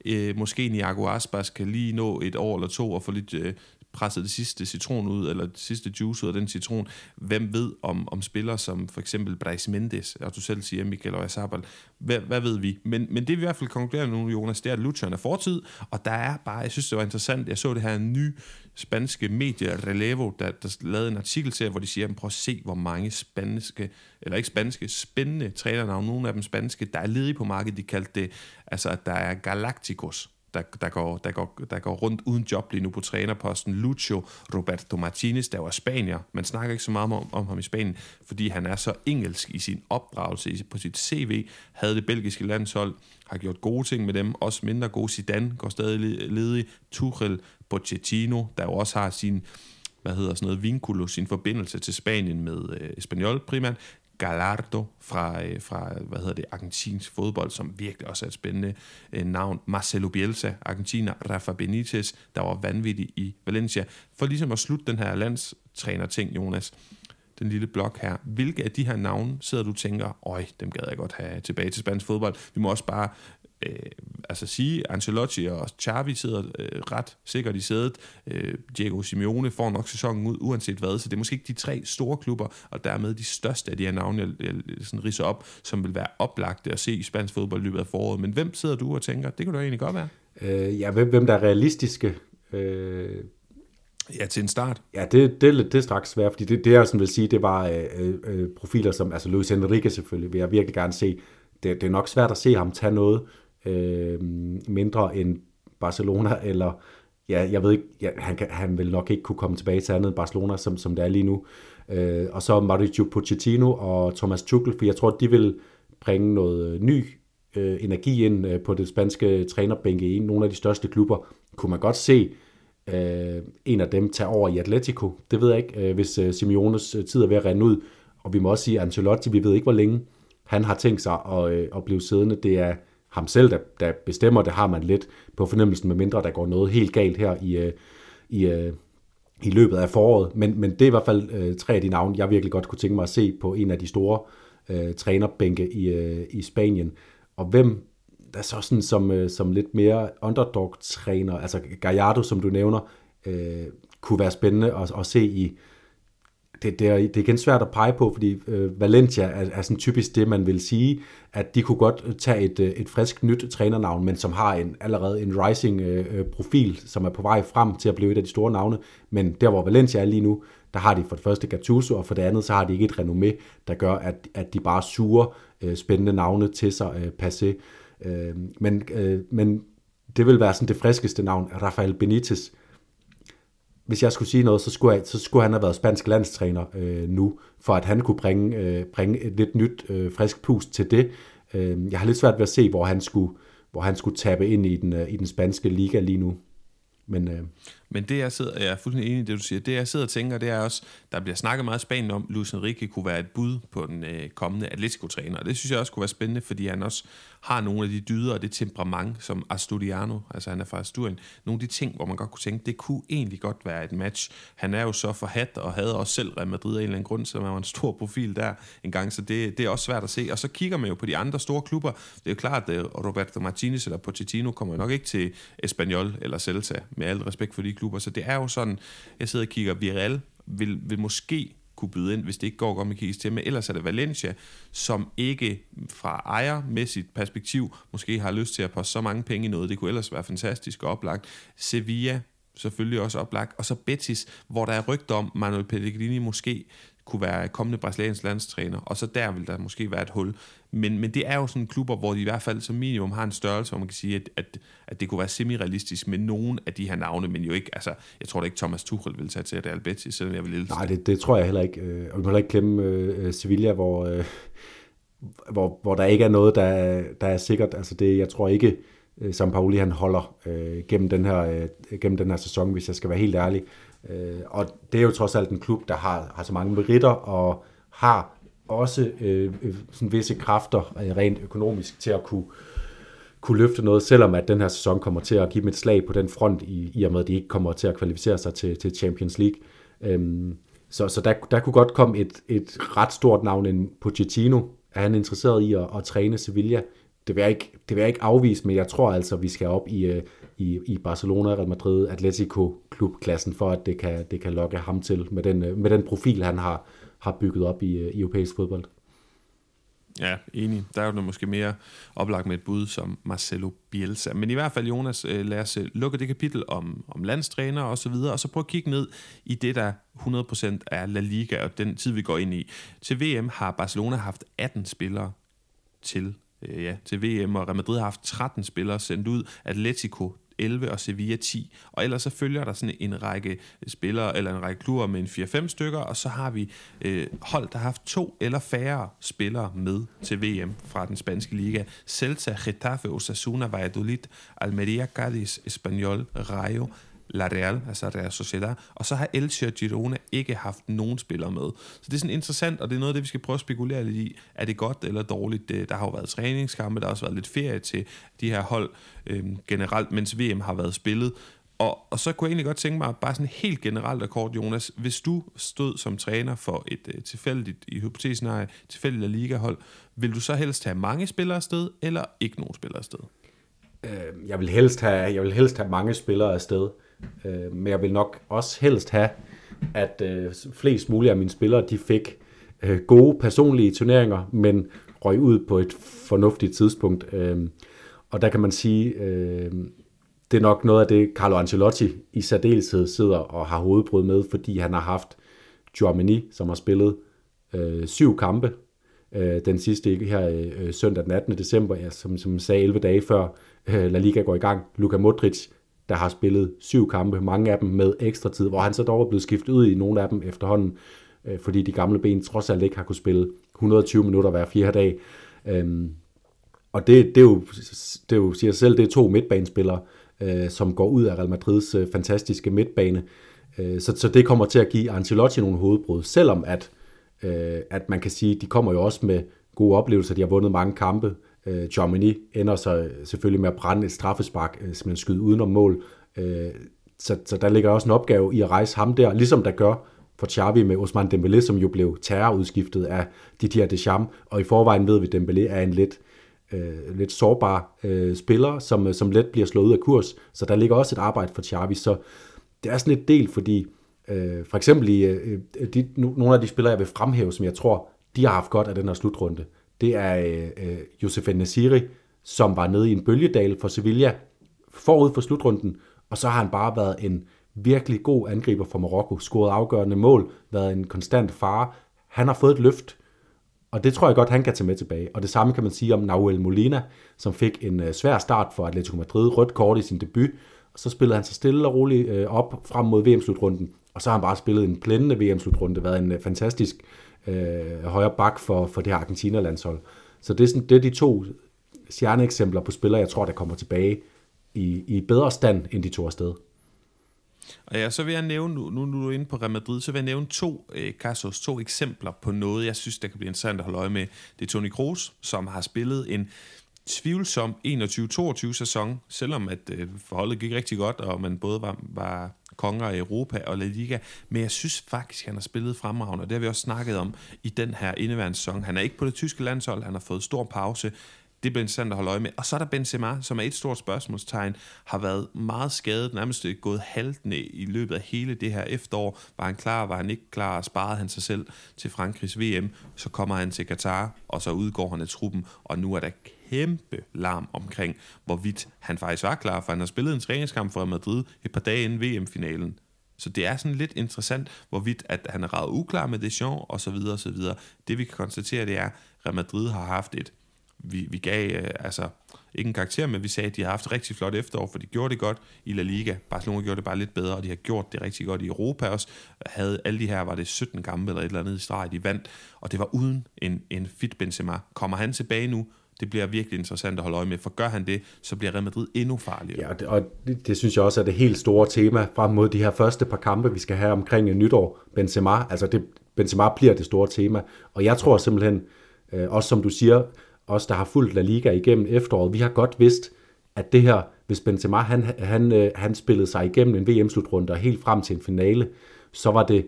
Øh, måske Iago Aspas kan lige nå et år eller to og få lidt... Øh, presset det sidste citron ud, eller det sidste juice ud af den citron. Hvem ved om, om spillere som for eksempel Brais Mendes, og du selv siger Mikel Oyarzabal, hvad, hvad ved vi? Men, men det vi i hvert fald konkluderer nu, Jonas, det er, at Luchon er fortid, og der er bare, jeg synes det var interessant, jeg så det her nye spanske medie, Relevo, der, der lavede en artikelserie, hvor de siger, prøv at se, hvor mange spanske, eller ikke spanske, spændende trænernavne, nogle af dem spanske, der er ledige på markedet, de kaldte det, altså at der er Galacticos, Der, der, går, der, går, der går rundt uden job lige nu på trænerposten. Lucho Roberto Martinez, der var spanier. Man snakker ikke så meget om, om ham i Spanien, fordi han er så engelsk i sin opdragelse. På sit C V havde det belgiske landshold, har gjort gode ting med dem, også mindre gode. Zidane går stadig ledig. Tuchel, Pochettino, der jo også har sin, hvad hedder sådan noget, vinculo, sin forbindelse til Spanien med øh, Espanyol primært. Gallardo fra, fra, hvad hedder det, argentinsk fodbold, som virkelig også er et spændende eh, navn. Marcelo Bielsa, argentiner. Rafa Benitez, der var vanvittig i Valencia. For ligesom at slutte den her landstræner-ting, Jonas, den lille blok her. Hvilke af de her navne sidder du og tænker, øj, dem gad jeg godt have tilbage til spansk fodbold. Vi må også bare øh, altså sige, Ancelotti og Xavi sidder øh, ret sikkert i sædet. Øh, Diego Simeone får nok sæsonen ud, uanset hvad. Så det er måske ikke de tre store klubber, og dermed de største af de her navne, jeg, jeg, jeg sådan ridser op, som vil være oplagte at se i spansk fodbold i løbet af foråret. Men hvem sidder du og tænker, det kunne da egentlig godt være? Øh, ja, hvem, hvem der er realistiske... Øh Ja, til en start. Ja, det, det, det er straks svært, fordi det, det jeg sådan vil sige, det var øh, øh, profiler som, altså Luis Enrique selvfølgelig, vil jeg virkelig gerne se. Det, det er nok svært at se ham tage noget øh, mindre end Barcelona, eller, ja, jeg ved ikke, ja, han, han vil nok ikke kunne komme tilbage til andet end Barcelona, som, som det er lige nu. Øh, og så Mauricio Pochettino og Thomas Tuchel, for jeg tror, de vil bringe noget ny øh, energi ind øh, på det spanske trænerbænke i nogle af de største klubber. Kunne man godt se, Uh, en af dem tager over i Atletico. Det ved jeg ikke, uh, hvis uh, Simeones tid er ved at rende ud. Og vi må også sige, at Ancelotti, vi ved ikke, hvor længe han har tænkt sig at, uh, at blive siddende. Det er ham selv, der, der bestemmer. Det har man lidt på fornemmelsen, med mindre der går noget helt galt her i, uh, i, uh, i løbet af foråret. Men, men det er i hvert fald uh, tre af de navne, jeg virkelig godt kunne tænke mig at se på en af de store uh, trænerbænke i, uh, i Spanien. Og hvem... der er så sådan som, som lidt mere underdog-træner, altså Gallardo, som du nævner, øh, kunne være spændende at, at se i det, det, er, det er igen svært at pege på, fordi øh, Valencia er, er sådan typisk det, man vil sige, at de kunne godt tage et, et frisk nyt trænernavn, men som har en, allerede en rising øh, profil, som er på vej frem til at blive et af de store navne. Men der, hvor Valencia er lige nu, der har de for det første Gattuso, og for det andet, så har de ikke et renommé, der gør, at, at de bare suger øh, spændende navne til sig øh, passé. Øh, men, øh, men det vil være sådan det friskeste navn, Rafael Benitez. Hvis jeg skulle sige noget, så skulle, jeg, så skulle han have været spansk landstræner øh, nu, for at han kunne bringe, øh, bringe et lidt nyt, øh, frisk pust til det. Øh, jeg har lidt svært ved at se, hvor han skulle, hvor han skulle tabe ind i den, øh, i den spanske liga lige nu. Men, øh... Men det, jeg sidder, jeg er fuldstændig enig i det, du siger. Det, jeg sidder og tænker, det er også, der bliver snakket meget i Spanien om, Luis Enrique kunne være et bud på den øh, kommende Atletico-træner. Og det synes jeg også kunne være spændende, fordi han også har nogle af de dyder og det temperament, som Asturiano, altså han er fra Asturien, nogle af de ting, hvor man godt kunne tænke, det kunne egentlig godt være et match. Han er jo så forhat og havde også selv Real Madrid af en eller anden grund, så man var en stor profil der engang, så det, det er også svært at se. Og så kigger man jo på de andre store klubber. Det er jo klart, at Roberto Martinez eller Pochettino kommer nok ikke til Espanyol eller Celta, med al respekt for de klubber, så det er jo sådan, jeg sidder og kigger, Villarreal vil, vil måske kunne byde ind, hvis det ikke går godt med kigges til, men ellers er det Valencia, som ikke fra ejermæssigt perspektiv måske har lyst til at poste så mange penge i noget, det kunne ellers være fantastisk og oplagt. Sevilla selvfølgelig også oplagt, og så Betis, hvor der er rygter om, Manuel Pellegrini måske kunne være kommende brasiliansk landstræner, og så der vil der måske være et hul. Men, men det er jo sådan klubber, hvor de i hvert fald som minimum har en størrelse, hvor man kan sige, at, at, at det kunne være semi-realistisk med nogen af de her navne, men jo ikke, altså, jeg tror da ikke Thomas Tuchel vil tage til Real Betis, selvom jeg vil elske. Nej, det, det tror jeg heller ikke. Og vi må heller ikke glemme øh, Sevilla, hvor, øh, hvor, hvor der ikke er noget, der, der er sikkert. Altså det, jeg tror ikke, Sampaoli han holder øh, gennem, den her, øh, gennem den her sæson, hvis jeg skal være helt ærlig. Øh, og det er jo trods alt en klub, der har, har så mange meritter og har også øh, sådan visse kræfter øh, rent økonomisk til at kunne, kunne løfte noget, selvom at den her sæson kommer til at give dem et slag på den front, i, i og med at de ikke kommer til at kvalificere sig til, til Champions League. Øhm, så så der, der kunne godt komme et, et ret stort navn, en Pochettino. Er han interesseret i at, at træne Sevilla? Det vil jeg ikke, det vil jeg ikke afvise, men jeg tror altså, vi skal op i, i, i Barcelona, Real Madrid, Atletico-klubklassen, for at det kan, det kan lokke ham til med den, med den profil, han har, har bygget op i, i europæisk fodbold. Ja, enig. Der er jo noget måske mere oplagt med et bud som Marcelo Bielsa. Men i hvert fald, Jonas, lad os lukke det kapitel om, om landstræner og så videre, og så prøv at kigge ned i det, der hundrede procent er La Liga, og den tid, vi går ind i. Til V M har Barcelona haft atten spillere til Ja, til V M, og Real Madrid har haft tretten spillere sendt ud, Atletico elleve og Sevilla ti, og ellers så følger der sådan en række spillere eller en række klubber med en fire fem stykker, og så har vi øh, hold, der har haft to eller færre spillere med til V M fra den spanske liga. Celta, Getafe, Osasuna, Valladolid, Almeria, Cádiz, Espanyol, Rayo, La Real, altså Real Sociedad, og så har Elche og Girona ikke haft nogen spillere med. Så det er sådan interessant, og det er noget af det, vi skal prøve at spekulere lidt i. Er det godt eller dårligt? Der har jo været træningskampe, der har også været lidt ferie til de her hold øh, generelt, mens V M har været spillet. Og, og så kunne jeg egentlig godt tænke mig, bare sådan helt generelt og kort, Jonas, hvis du stod som træner for et øh, tilfældigt, i hypotesen af tilfældigt ligahold, vil du så helst have mange spillere afsted, eller ikke nogen spillere afsted? Øh, jeg vil helst have, jeg vil helst have mange spillere afsted. Men jeg vil nok også helst have, at flest muligt af mine spillere, de fik gode personlige turneringer, men røg ud på et fornuftigt tidspunkt. Og der kan man sige, det er nok noget af det, Carlo Ancelotti i særdeleshed sidder og har hovedbrud med, fordi han har haft Tchouaméni, som har spillet syv kampe. Den sidste her søndag den attende december, som, som sagde elleve dage før La Liga går i gang. Luka Modric, der har spillet syv kampe, mange af dem med ekstra tid, hvor han så dog er blevet skiftet ud i nogle af dem efterhånden, fordi de gamle ben trods alt ikke har kunne spille hundrede og tyve minutter hver fjerde dag. Og det, det, er jo, det er jo, siger selv, det er to midtbanespillere, som går ud af Real Madrids fantastiske midtbane. Så, så det kommer til at give Ancelotti nogle hovedbrud, selvom at, at man kan sige, de kommer jo også med gode oplevelser, de har vundet mange kampe. Tchouaméni ender så selvfølgelig med at brænde et straffespark, som en skyde udenom mål. Så, så der ligger også en opgave i at rejse ham der, ligesom der gør for Xavi med Ousmane Dembélé, som jo blev terrorudskiftet af Didier Deschamps. Og i forvejen ved vi, at Dembélé er en lidt, øh, lidt sårbar øh, spiller, som, som let bliver slået ud af kurs. Så der ligger også et arbejde for Xavi. Så det er sådan et del, fordi Øh, for eksempel i, øh, de, nu, nogle af de spillere, jeg vil fremhæve, som jeg tror, de har haft godt af den her slutrunde, det er øh, Youssef En-Nesyri, som var nede i en bølgedal for Sevilla forud for slutrunden, og så har han bare været en virkelig god angriber for Marokko, scoret afgørende mål, været en konstant fare. Han har fået et løft, og det tror jeg godt, han kan tage med tilbage. Og det samme kan man sige om Nahuel Molina, som fik en svær start for Atletico Madrid, rødt kort i sin debut, og så spillede han sig stille og roligt op frem mod V M-slutrunden, og så har han bare spillet en blændende V M-slutrunde, været en fantastisk øh, højre bak for, for det her Argentina-landshold. Så det er, sådan, det er de to stjerneeksempler på spillere, jeg tror, der kommer tilbage i, i bedre stand, end de to afsted. Og ja, så vil jeg nævne, nu, nu, nu er du inde på Real Madrid, så vil jeg nævne to, eh, Casos, to eksempler på noget, jeg synes, der kan blive interessant at holde øje med. Det er Toni Kroos, som har spillet en tvivlsom enogtyve toogtyve sæson, selvom at øh, forholdet gik rigtig godt, og man både var, var konger i Europa og La Liga, men jeg synes faktisk, han har spillet fremragende, og det har vi også snakket om i den her indeværende sæson. Han er ikke på det tyske landshold, han har fået stor pause. Det bliver interessant at holde øje med. Og så er der Benzema, som er et stort spørgsmålstegn, har været meget skadet, nærmest gået haltende i løbet af hele det her efterår. Var han klar, var han ikke klar, sparede han sig selv til Frankrigs V M, så kommer han til Katar, og så udgår han af truppen, og nu er der kæmpe larm omkring, hvorvidt han faktisk var klar, for han har spillet en træningskamp for Madrid et par dage inden V M-finalen. Så det er sådan lidt interessant, hvorvidt at han er ret uklar med Deschamps, og så videre, og så videre. Det vi kan konstatere, det er, at Real Madrid har haft et Vi, vi gav øh, altså ikke en karakter, men vi sagde, at de har haft et rigtig flot efterår, for de gjorde det godt i La Liga. Barcelona gjorde det bare lidt bedre, og de har gjort det rigtig godt i Europa også. Havde alle de her, var det sytten kampe eller et eller andet i streg, de vandt, og det var uden en, en fit Benzema. Kommer han tilbage nu? Det bliver virkelig interessant at holde øje med, for gør han det, så bliver Real Madrid endnu farligere. Ja, og det, og det, det synes jeg også er det helt store tema frem mod de her første par kampe, vi skal have omkring nytår. Benzema, altså det, Benzema bliver det store tema, og jeg tror simpelthen, øh, også som du siger, os, der har fulgt La Liga igennem efteråret, vi har godt vidst, at det her, hvis Benzema, han, han, han spillede sig igennem en V M-slutrunde og helt frem til en finale, så var det,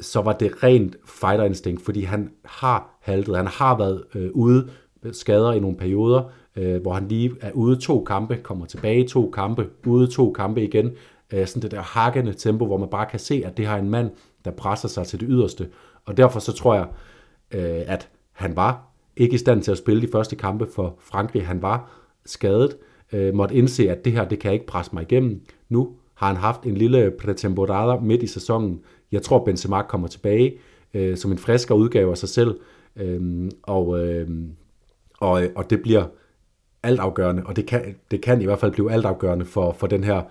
så var det rent fighterinstinkt, fordi han har haltet, han har været øh, ude, skader i nogle perioder, øh, hvor han lige er ude to kampe, kommer tilbage to kampe, ude to kampe igen, øh, sådan det der hakkende tempo, hvor man bare kan se, at det har en mand, der presser sig til det yderste, og derfor så tror jeg, øh, at han var ikke i stand til at spille de første kampe for Frankrig. Han var skadet, øh, måtte indse, at det her, det kan ikke presse mig igennem. Nu har han haft en lille pretemporada midt i sæsonen. Jeg tror, Benzema kommer tilbage øh, som en friskere udgave af sig selv, øh, og, øh, og, og det bliver altafgørende, og det kan, det kan i hvert fald blive altafgørende for, for den her,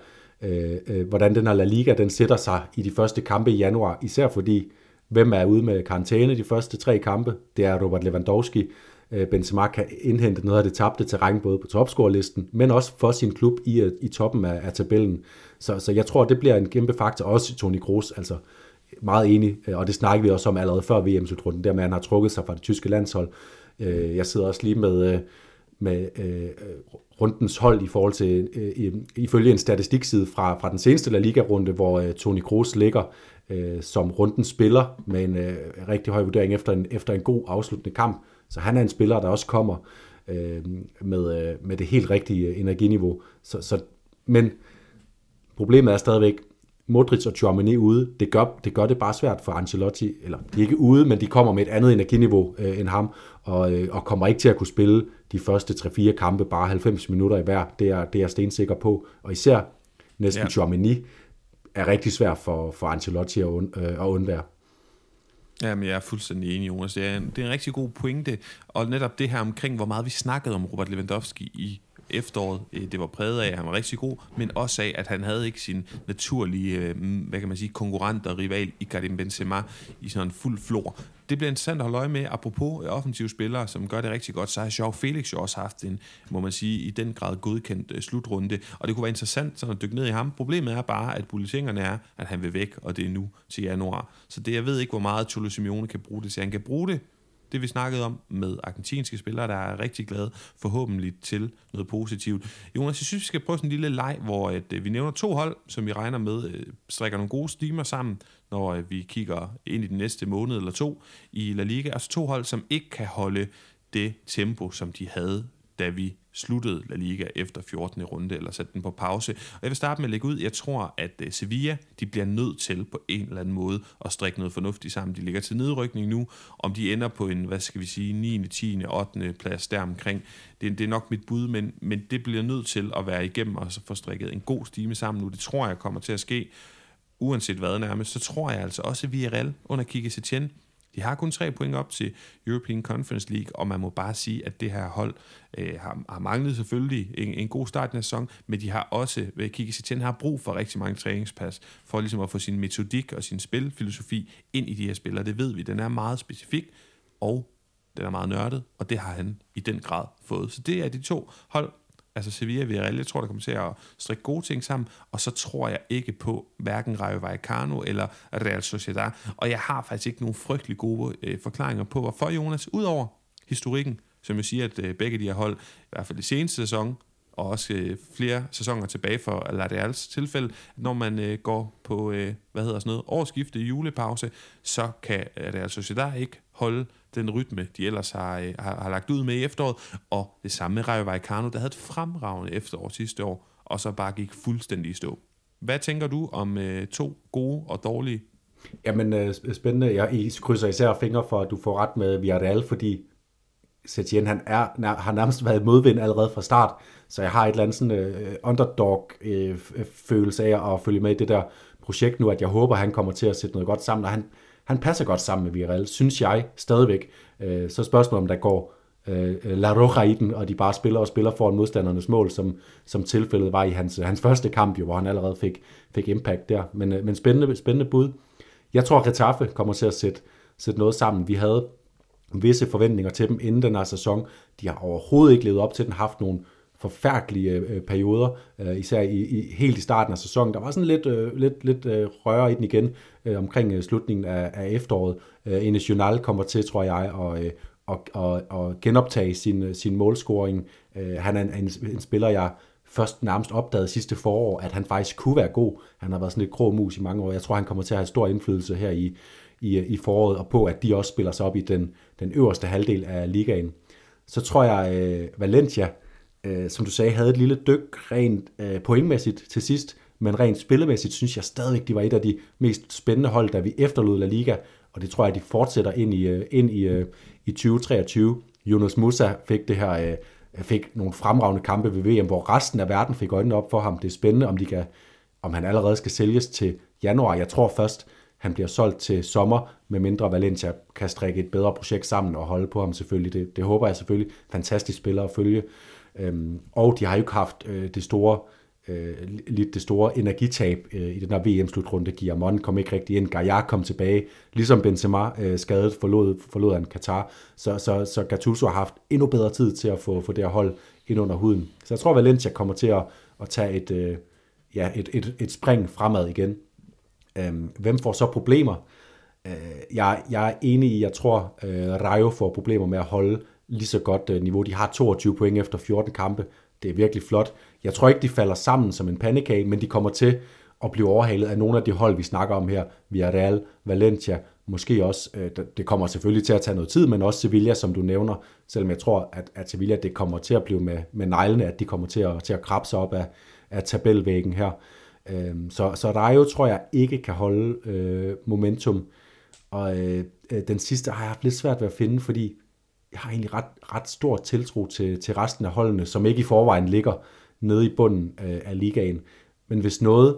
øh, øh, hvordan den her La Liga, den sætter sig i de første kampe i januar, især fordi hvem er ude med karantæne de første tre kampe? Det er Robert Lewandowski. Benzema kan indhente noget af det tabte terræn, både på topscorelisten, men også for sin klub i, i toppen af, af tabellen. Så, så jeg tror, det bliver en kæmpe faktor, også Toni Kroos, altså meget enig, og det snakkede vi også om allerede før V M-slutrunden, der med, han har trukket sig fra det tyske landshold. Jeg sidder også lige med, med rundens hold i forhold til, ifølge en statistikside fra, fra den seneste La Liga-runde, hvor Toni Kroos ligger som runden spiller med en øh, rigtig høj vurdering efter en, efter en god afsluttende kamp. Så han er en spiller, der også kommer øh, med, øh, med det helt rigtige energiniveau. Så, så, men problemet er stadigvæk Modric og Tchouaméni ude. Det gør, det gør det bare svært for Ancelotti. Eller de er ikke ude, men de kommer med et andet energiniveau øh, end ham, og, øh, og kommer ikke til at kunne spille de første tre fire kampe bare halvfems minutter i hver. Det er, det er jeg stensikker på. Og især næsten ja. Tchouaméni er rigtig svær for, for Ancelotti at, und, øh, at undvære. Jamen, jeg er fuldstændig enig, Jonas. Det er, en, det er en rigtig god pointe, og netop det her omkring, hvor meget vi snakkede om Robert Lewandowski i efteråret, det var præget af, at han var rigtig god, men også af, at han havde ikke sin naturlige, hvad kan man sige, konkurrent og rival i Karim Benzema i sådan en fuld flor. Det bliver interessant at holde øje med. Apropos offensive spillere, som gør det rigtig godt, så har Joao Felix jo også haft en, må man sige, i den grad godkendt slutrunde, og det kunne være interessant sådan at dykke ned i ham. Problemet er bare, at bulletingerne er, at han vil væk, og det er nu til januar. Så det, jeg ved ikke, hvor meget Cholo Simeone kan bruge det til. Han kan bruge det, det vi snakkede om med argentinske spillere, der er rigtig glade forhåbentlig til noget positivt. Jonas, jeg synes, vi skal prøve sådan en lille leg, hvor at vi nævner to hold, som vi regner med strikker nogle gode stimer sammen, når vi kigger ind i den næste måned eller to i La Liga. Altså to hold, som ikke kan holde det tempo, som de havde, da vi sluttede La Liga efter fjortende runde, eller satte den på pause. Og jeg vil starte med at lægge ud, jeg tror, at Sevilla, de bliver nødt til på en eller anden måde at strikke noget fornuftigt sammen. De ligger til nedrykning nu, om de ender på en, hvad skal vi sige, niende, tiende, ottende plads deromkring. Det, det er nok mit bud, men, men det bliver nødt til at være igennem og så få strikket en god stime sammen nu. Det tror jeg kommer til at ske, uanset hvad nærmest. Så tror jeg altså også, at Villarreal under Quique Setién, de har kun tre point op til European Conference League, og man må bare sige, at det her hold øh, har, har manglet selvfølgelig en, en god start i sæsonen, men de har også, Quique Setién har brug for rigtig mange træningspas, for ligesom at få sin metodik og sin spilfilosofi ind i de her spillere. Det ved vi, den er meget specifik, og den er meget nørdet, og det har han i den grad fået. Så det er de to hold, altså Sevilla og Villarreal, jeg tror, der kommer til at strikke gode ting sammen, og så tror jeg ikke på hverken Rayo Vallecano eller Real Sociedad, og jeg har faktisk ikke nogen frygtelig gode øh, forklaringer på, hvorfor, Jonas, udover historikken, som jeg siger, at øh, begge de her hold, i hvert fald i seneste sæson, og også øh, flere sæsoner tilbage for La Reals tilfælde, at når man øh, går på, øh, hvad hedder sådan noget, årsskifte, julepause, så kan Real Sociedad ikke holde den rytme, de ellers har, øh, har, har lagt ud med i efteråret, og det samme med Rayo Vallecano, der havde et fremragende efterår sidste år, og så bare gik fuldstændig i stå. Hvad tænker du om øh, to gode og dårlige? Jamen, øh, spændende. Jeg krydser især fingre for, at du får ret med Villarreal, fordi Setien, han er, har nærmest været modvind allerede fra start, så jeg har et eller andet sådan øh, underdog-følelse øh, af at følge med i det der projekt nu, at jeg håber, han kommer til at sætte noget godt sammen, og han Han passer godt sammen med Villarreal, synes jeg, stadigvæk. Så spørgsmålet, om der går La Roja i den, og de bare spiller og spiller foran modstandernes mål, som, som tilfældet var i hans, hans første kamp, jo, hvor han allerede fik, fik impact der. Men, men spændende, spændende bud. Jeg tror, at Getafe kommer til at sætte, sætte noget sammen. Vi havde visse forventninger til dem inden den her sæson. De har overhovedet ikke levet op til den, haft nogle forfærdelige perioder, især i, i helt i starten af sæsonen. Der var sådan lidt, øh, lidt, lidt øh, røre i den igen øh, omkring øh, slutningen af, af efteråret. Øh, Nacional kommer til, tror jeg, og, øh, og, og, og genoptage sin, sin målscoring. Øh, han er en, en, en spiller, jeg først nærmest opdagede sidste forår, at han faktisk kunne være god. Han har været sådan lidt grå mus i mange år. Jeg tror, han kommer til at have stor indflydelse her i, i, i foråret, og på, at de også spiller sig op i den, den øverste halvdel af ligaen. Så tror jeg, øh, Valencia, som du sagde, havde et lille dyk rent øh, pointmæssigt til sidst, men rent spillemæssigt synes jeg stadigvæk, de var et af de mest spændende hold, da vi efterlod La Liga, og det tror jeg, de fortsætter ind i, øh, ind i, øh, i tyve treogtyve. Jonas Musa fik, det her, øh, fik nogle fremragende kampe ved V M, hvor resten af verden fik øjnene op for ham. Det er spændende, om, de kan, om han allerede skal sælges til januar. Jeg tror først, han bliver solgt til sommer, medmindre Valencia kan strikke et bedre projekt sammen og holde på ham selvfølgelig. Det, det håber jeg selvfølgelig. Fantastisk spiller at følge. Øhm, og de har jo ikke haft øh, det store øh, lidt det store energitab øh, i den her V M-slutrunde. Guillamon kom ikke rigtig ind, Gaia kom tilbage, ligesom Benzema øh, skadet forlod, forlod han Katar, så, så, så Gattuso har haft endnu bedre tid til at få, få det her hold ind under huden. Så jeg tror, Valencia kommer til at, at tage et, øh, ja, et, et, et spring fremad igen. Øhm, hvem får så problemer? Øh, jeg, jeg er enig i, jeg tror, øh, Rayo får problemer med at holde lige så godt niveau. De har toogtyve point efter fjorten kampe. Det er virkelig flot. Jeg tror ikke, de falder sammen som en pandekage, men de kommer til at blive overhalet af nogle af de hold, vi snakker om her. Villarreal, Valencia, måske også, det kommer selvfølgelig til at tage noget tid, men også Sevilla, som du nævner, selvom jeg tror, at, at Sevilla, det kommer til at blive med, med neglene, at de kommer til at, til at krabbe sig op af, af tabelvæggen her. Så, så Rayo tror jeg ikke kan holde øh, momentum. Og øh, den sidste har jeg haft lidt svært ved at finde, fordi jeg har egentlig ret, ret stor tiltro til, til resten af holdene, som ikke i forvejen ligger nede i bunden øh, af ligaen. Men hvis noget,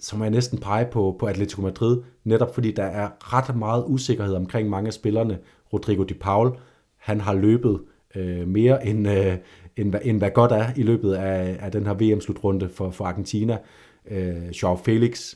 så må jeg næsten pege på, på Atletico Madrid, netop fordi der er ret meget usikkerhed omkring mange af spillerne. Rodrigo de Paul, han har løbet øh, mere end, øh, end, end hvad godt er i løbet af, af den her V M-slutrunde for, for Argentina. Øh, João Felix,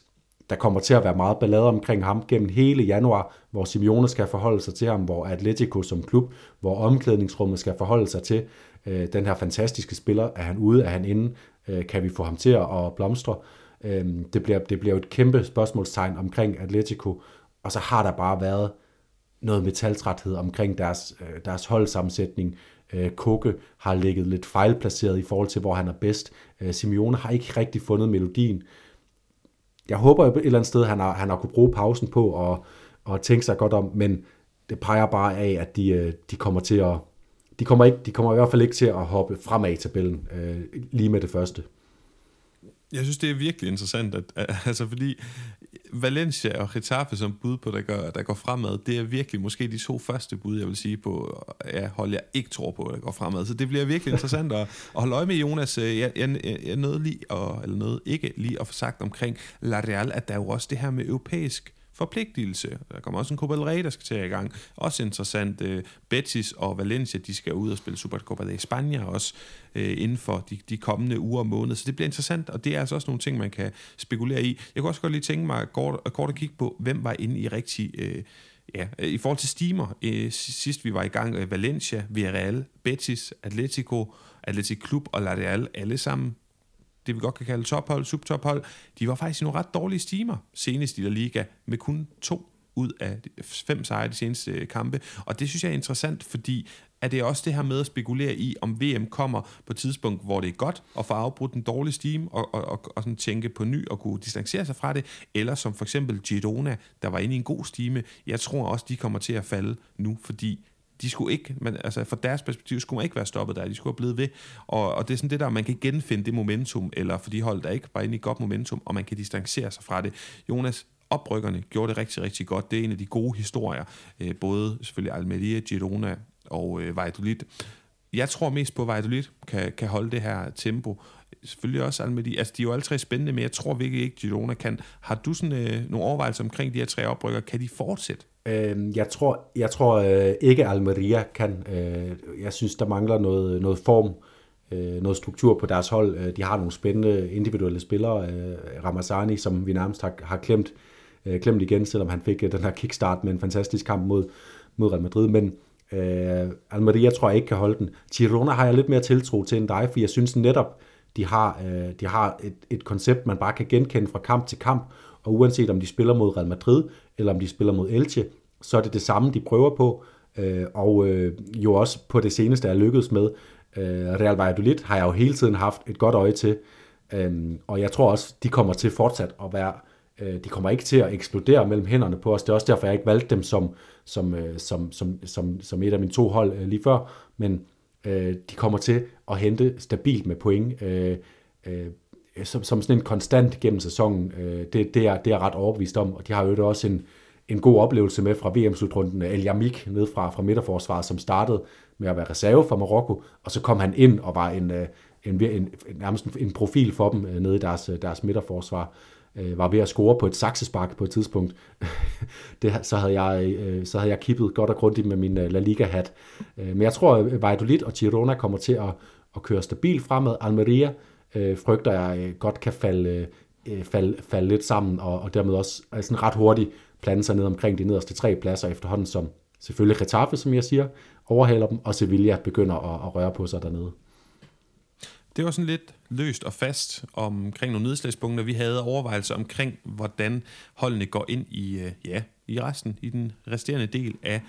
der kommer til at være meget ballader omkring ham gennem hele januar, hvor Simeone skal forholde sig til ham, hvor Atletico som klub, hvor omklædningsrummet skal forholde sig til øh, den her fantastiske spiller. Er han ude? Er han inde? Øh, kan vi få ham til at blomstre? Øh, det bliver, det bliver jo et kæmpe spørgsmålstegn omkring Atletico. Og så har der bare været noget metaltræthed omkring deres, øh, deres holdsammensætning. Øh, Koke har ligget lidt fejlplaceret i forhold til, hvor han er bedst. Øh, Simeone har ikke rigtig fundet melodien. Jeg håber et eller andet sted, han har, han har kunne bruge pausen på og, og tænke sig godt om, men det peger bare af, at de, de kommer til at de kommer, ikke, de kommer i hvert fald ikke til at hoppe fremad i tabellen øh, lige med det første. Jeg synes, det er virkelig interessant, at, altså fordi Valencia og Getafe som bud på, der går, der går fremad, det er virkelig måske de to første bud, jeg vil sige på, ja, hold jeg ikke tror på, der går fremad. Så det bliver virkelig interessant at, at holde øje med, Jonas. Jeg, jeg, jeg nåede lige, og, eller nåede ikke lige at få sagt omkring La Real, at der er jo også det her med europæisk forpligtelse. Der kommer også en Copa del Rey, der skal tage i gang. Også interessant. Uh, Betis og Valencia, de skal ud og spille Supercopa de España også uh, inden for de, de kommende uger og måneder. Så det bliver interessant, og det er altså også nogle ting, man kan spekulere i. Jeg kunne også godt lige tænke mig kort, kort at kigge på, hvem var inde i rigtig... Uh, ja, i forhold til steamer. Uh, sidst vi var i gang, uh, Valencia, Villarreal, Betis, Atletico, Athletic Club og La Real, alle sammen det vi godt kan kalde tophold, subtophold, de var faktisk i nogle ret dårlige stimer senest i La Liga, med kun to ud af fem sejre de seneste kampe. Og det synes jeg er interessant, fordi er det også det her med at spekulere i, om V M kommer på et tidspunkt, hvor det er godt at få afbrudt en dårlig stime, og, og, og, og sådan tænke på ny og kunne distancere sig fra det, eller som for eksempel Girona, der var inde i en god stime. Jeg tror også, de kommer til at falde nu, fordi de skulle ikke, men altså fra deres perspektiv skulle man ikke være stoppet der, de skulle have blevet ved, og, og det er sådan det der, man kan genfinde det momentum, eller for de hold, der ikke var inde i godt momentum, og man kan distancere sig fra det. Jonas, oprykkerne gjorde det rigtig, rigtig godt, det er en af de gode historier, både selvfølgelig Almeria, Girona og øh, Valladolid. Jeg tror mest på, at Valladolid kan, kan holde det her tempo, selvfølgelig også Almeria, altså de er jo alle tre spændende, men jeg tror virkelig ikke, Girona kan. Har du sådan øh, nogle overvejelser omkring de her tre oprykker, kan de fortsætte? Jeg tror, jeg tror ikke, Almeria kan. Jeg synes, der mangler noget, noget form, noget struktur på deres hold. De har nogle spændende individuelle spillere. Ramazani, som vi nærmest har, har klemt, klemt igen, selvom han fik den her kickstart med en fantastisk kamp mod, mod Real Madrid. Men uh, Almeria tror jeg ikke kan holde den. Girona har jeg lidt mere tiltro til end dig, for jeg synes netop, de har, de har et, et koncept, man bare kan genkende fra kamp til kamp. Og uanset om de spiller mod Real Madrid, eller om de spiller mod Elche, så er det det samme, de prøver på, og jo også på det seneste er lykkedes med. Real Valladolid har jeg jo hele tiden haft et godt øje til, og jeg tror også, de kommer til fortsat at være, de kommer ikke til at eksplodere mellem hænderne på os. Det er også derfor, jeg ikke valgte dem som, som, som, som, som, som et af mine to hold lige før, men de kommer til at hente stabilt med point, Som, som sådan en konstant gennem sæsonen, øh, det, det, er, det er ret overbevist om, og de har jo også en, en god oplevelse med fra V M-slutrunden, El Yamik ned fra, fra midterforsvaret, som startede med at være reserve for Marokko, og så kom han ind og var en, en, en, nærmest en profil for dem øh, nede i deres, deres midterforsvar, øh, var ved at score på et saksespark på et tidspunkt. det, så, havde jeg, øh, så havde jeg kippet godt og grundigt med min La Liga-hat. Øh, men jeg tror, at Valladolid og Girona kommer til at, at køre stabilt fremad. Almeria Øh, frygter jeg øh, godt kan falde, øh, falde, falde lidt sammen, og, og dermed også altså, ret hurtigt plante sig ned omkring de nederste tre pladser efterhånden, som selvfølgelig Getafe, som jeg siger, overhaler dem, og Sevilla begynder at, at røre på sig dernede. Det var sådan lidt løst og fast omkring nogle nedslagspunkter. Vi havde overvejelser omkring, hvordan holdene går ind i, øh, ja, i resten, i den resterende del af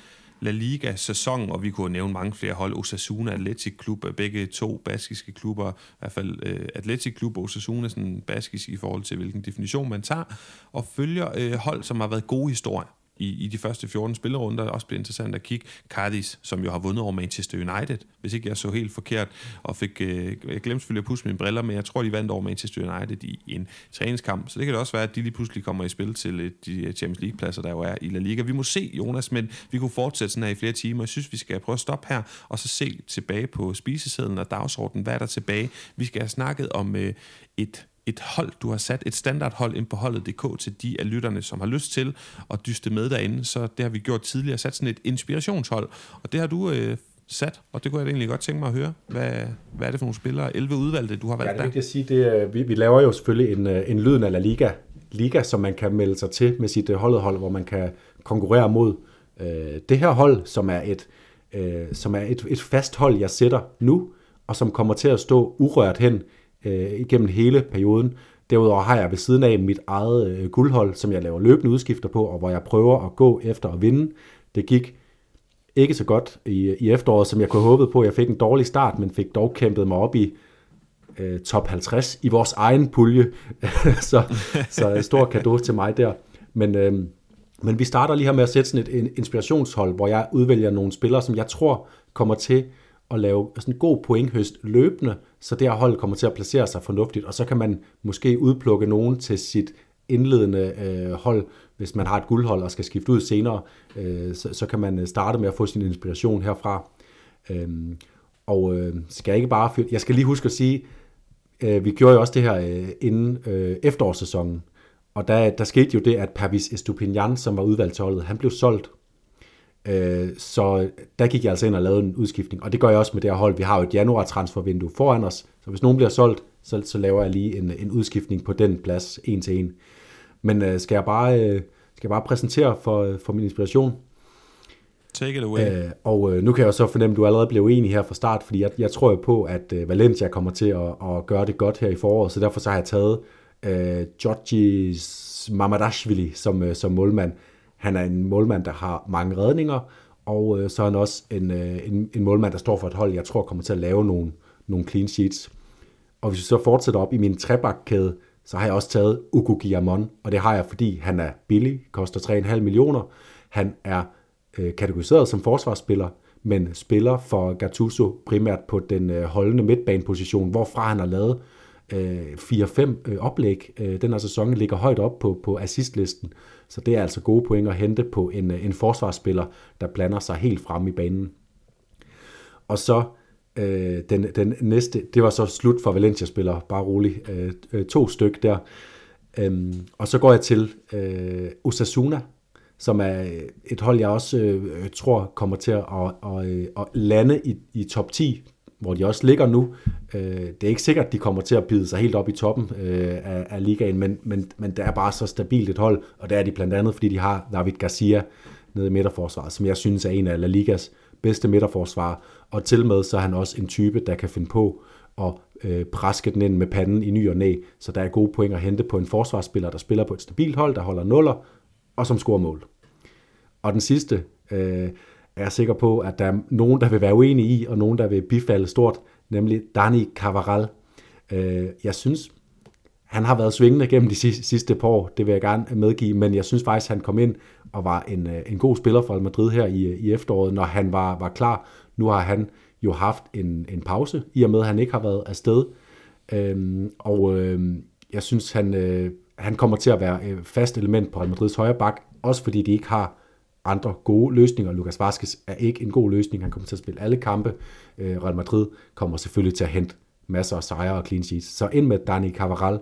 La Liga-sæson, og vi kunne nævne mange flere hold. Osasuna, Athletic Club, begge to baskiske klubber, i hvert fald øh, Athletic Club og Osasuna, sådan baskisk i forhold til, hvilken definition man tager, og følger øh, hold, som har været gode historier i, i de første fjorten spillerunder. Det også bliver interessant at kigge. Cardis, som jo har vundet over Manchester United, hvis ikke jeg så helt forkert, og fik, øh, jeg glemte selvfølgelig at pusse mine briller, men jeg tror, de vandt over Manchester United i en træningskamp, så det kan det også være, at de lige pludselig kommer i spil til de Champions League-pladser, der jo er i La Liga. Vi må se, Jonas, men vi kunne fortsætte sådan her i flere timer. Jeg synes, vi skal prøve at stoppe her, og så se tilbage på spisesedlen og dagsordenen. Hvad er der tilbage? Vi skal have snakket om øh, et... et hold, du har sat, et standardhold ind på holdet punktum d k til de af lytterne, som har lyst til at dyste med derinde. Så det har vi gjort tidligere, sat sådan et inspirationshold. Og det har du øh, sat, og det kunne jeg egentlig godt tænke mig at høre. Hvad, hvad er det for nogle spillere? elleve udvalgte, du har valgt der? Ja, det er vigtigt at sige, det, vi, vi laver jo selvfølgelig en, en lyden af La Liga, Liga, som man kan melde sig til med sit holdet-hold, hvor man kan konkurrere mod øh, det her hold, som er, et, øh, som er et, et fast hold, jeg sætter nu, og som kommer til at stå urørt hen igennem hele perioden. Derudover har jeg ved siden af mit eget øh, guldhold, som jeg laver løbende udskifter på, og hvor jeg prøver at gå efter at vinde. Det gik ikke så godt i, i efteråret, som jeg kunne håbe på. Jeg fik en dårlig start, men fik dog kæmpet mig op i øh, top halvtreds i vores egen pulje. så, så stor cadeau til mig der. Men, øh, men vi starter lige her med at sætte sådan et inspirationshold, hvor jeg udvælger nogle spillere, som jeg tror kommer til at lave sådan en god pointhøst løbende, så det her hold kommer til at placere sig fornuftigt, og så kan man måske udplukke nogen til sit indledende øh, hold, hvis man har et guldhold og skal skifte ud senere, øh, så, så kan man starte med at få sin inspiration herfra. Øh, og øh, skal jeg ikke bare fyr... Jeg skal lige huske at sige, øh, vi gjorde jo også det her øh, inden øh, efterårssæsonen, og der, der skete jo det, at Pavis Estupiñán, som var udvalgt til holdet, han blev solgt. Så der gik jeg altså ind og lavede en udskiftning, og det gør jeg også med det her hold. Vi har jo et januar-transfervindue foran os, så hvis nogen bliver solgt, så, så laver jeg lige en, en udskiftning på den plads, en til en. Men øh, skal, jeg bare, øh, skal jeg bare præsentere for, for min inspiration? Take it away. Æh, og øh, nu kan jeg så fornemme, at du allerede blev enig her fra start, fordi jeg, jeg tror jo på, at øh, Valencia kommer til at, at gøre det godt her i foråret, så derfor så har jeg taget øh, Georgis Mamadashvili som, øh, som målmand. Han er en målmand, der har mange redninger, og øh, så er han også en, øh, en, en målmand, der står for et hold, jeg tror kommer til at lave nogle, nogle clean sheets. Og hvis vi så fortsætter op i min trebakkæde, så har jeg også taget Okogiamon, og det har jeg, fordi han er billig, koster tre komma fem millioner. Han er øh, kategoriseret som forsvarsspiller, men spiller for Gattuso primært på den øh, holdende midtbaneposition, hvorfra han har lavet fire fem oplæg. Den her sæson ligger højt op på, på assistlisten, så det er altså gode point at hente på en, en forsvarsspiller, der blander sig helt frem i banen. Og så øh, den, den næste, det var så slut for Valencia-spillere, bare roligt, øh, to styk der. Øhm, og så går jeg til øh, Osasuna, som er et hold, jeg også øh, tror kommer til at, at, at, at lande i, i top ti, hvor de også ligger nu. Det er ikke sikkert, at de kommer til at bide sig helt op i toppen af, af ligaen, men, men, men der er bare så stabilt et hold, og det er de blandt andet, fordi de har David Garcia nede i midterforsvaret, som jeg synes er en af La Ligas bedste midterforsvarer, og til med så er han også en type, der kan finde på at øh, praske den ind med panden i ny og næ, så der er gode point at hente på en forsvarsspiller, der spiller på et stabilt hold, der holder nuller, og som scorer mål. Og den sidste... Øh, Jeg er sikker på, at der er nogen, der vil være uenige i, og nogen, der vil bifalde stort, nemlig Dani Carvajal. Jeg synes, han har været svingende gennem de sidste par år, det vil jeg gerne medgive, men jeg synes faktisk, han kom ind og var en, en god spiller for Real Madrid her i, i efteråret, når han var, var klar. Nu har han jo haft en, en pause, i og med, at han ikke har været afsted. Og jeg synes, han, han kommer til at være fast element på Real Madrids højre bak, også fordi de ikke har andre gode løsninger. Lucas Vazquez er ikke en god løsning. Han kommer til at spille alle kampe. Real Madrid kommer selvfølgelig til at hente masser af sejre og clean sheets. Så ind med Dani Carvajal.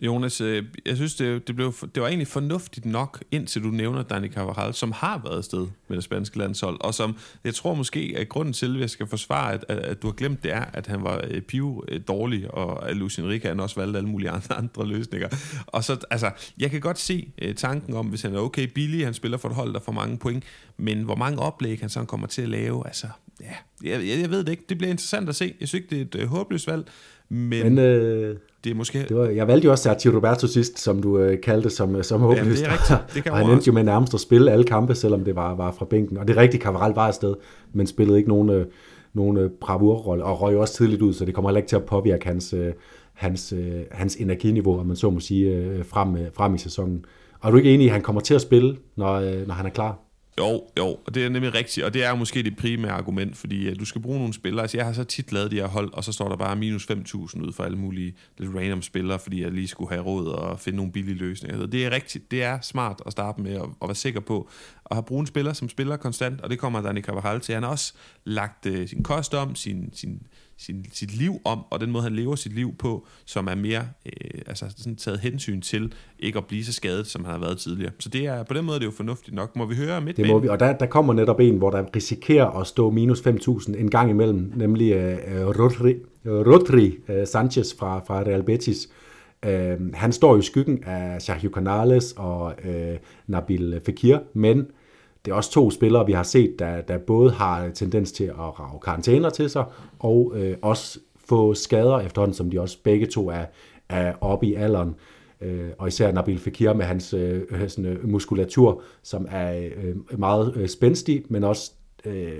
Jonas, jeg synes, det, det, blev, det var egentlig fornuftigt nok, indtil du nævner Dani Carvajal, som har været afsted med det spanske landshold, og som jeg tror måske, at grunden til, at jeg skal forsvare, at, at du har glemt, det er, at han var piv dårlig, og at Luis Enrique han også valgte alle mulige andre, andre løsninger. Og så, altså, jeg kan godt se tanken om, hvis han er okay billig, han spiller for et hold, der får mange point, men hvor mange oplæg han så kommer til at lave, altså, ja, jeg, jeg ved det ikke. Det bliver interessant at se. Jeg synes ikke, det er et håbløst valg, men... men øh... Det er måske... det var, jeg valgte jo også Sergio Roberto sidst, som du øh, kaldte som, som håbløst. Ja, og han endte jo med nærmest at spille alle kampe, selvom det var, var fra bænken. Og det er rigtigt, Carvajal var afsted, men spillede ikke nogen, øh, nogen øh, bravurrolle, og røg også tidligt ud, så det kommer heller ikke til at påvirke hans, øh, hans, øh, hans energiniveau, om man så må sige, øh, frem, øh, frem i sæsonen. Og er du ikke enig i, at han kommer til at spille, når, øh, når han er klar? Jo, jo, og det er nemlig rigtigt, og det er måske det primære argument, fordi uh, du skal bruge nogle spillere. Altså, jeg har så tit lavet de her hold, og så står der bare minus fem tusind ud for alle mulige lidt random spillere, fordi jeg lige skulle have råd og finde nogle billige løsninger. Så det er rigtigt, det er smart at starte med og være sikker på at have brugt en spiller, som spiller konstant, og det kommer Dani Carvajal til. Han har også lagt uh, sin kost om, sin... sin Sin, sit liv om, og den måde, han lever sit liv på, som er mere øh, altså sådan taget hensyn til ikke at blive så skadet, som han har været tidligere. Så det er på den måde, det er jo fornuftigt nok. Må vi høre midt det må vi, og der, der kommer netop en, hvor der risikerer at stå minus fem tusind en gang imellem, nemlig øh, Rodri, Rodri øh, Sanchez fra, fra Real Betis. Øh, han står i skyggen af Sergio Canales og øh, Nabil Fekir, men det er også to spillere, vi har set, der, der både har tendens til at rage karantæner til sig, og øh, også få skader efterhånden, som de også begge to er, er oppe i alderen. Øh, og især Nabil Fekir med hans øh, sådan, muskulatur, som er øh, meget øh, spændstig, men også øh,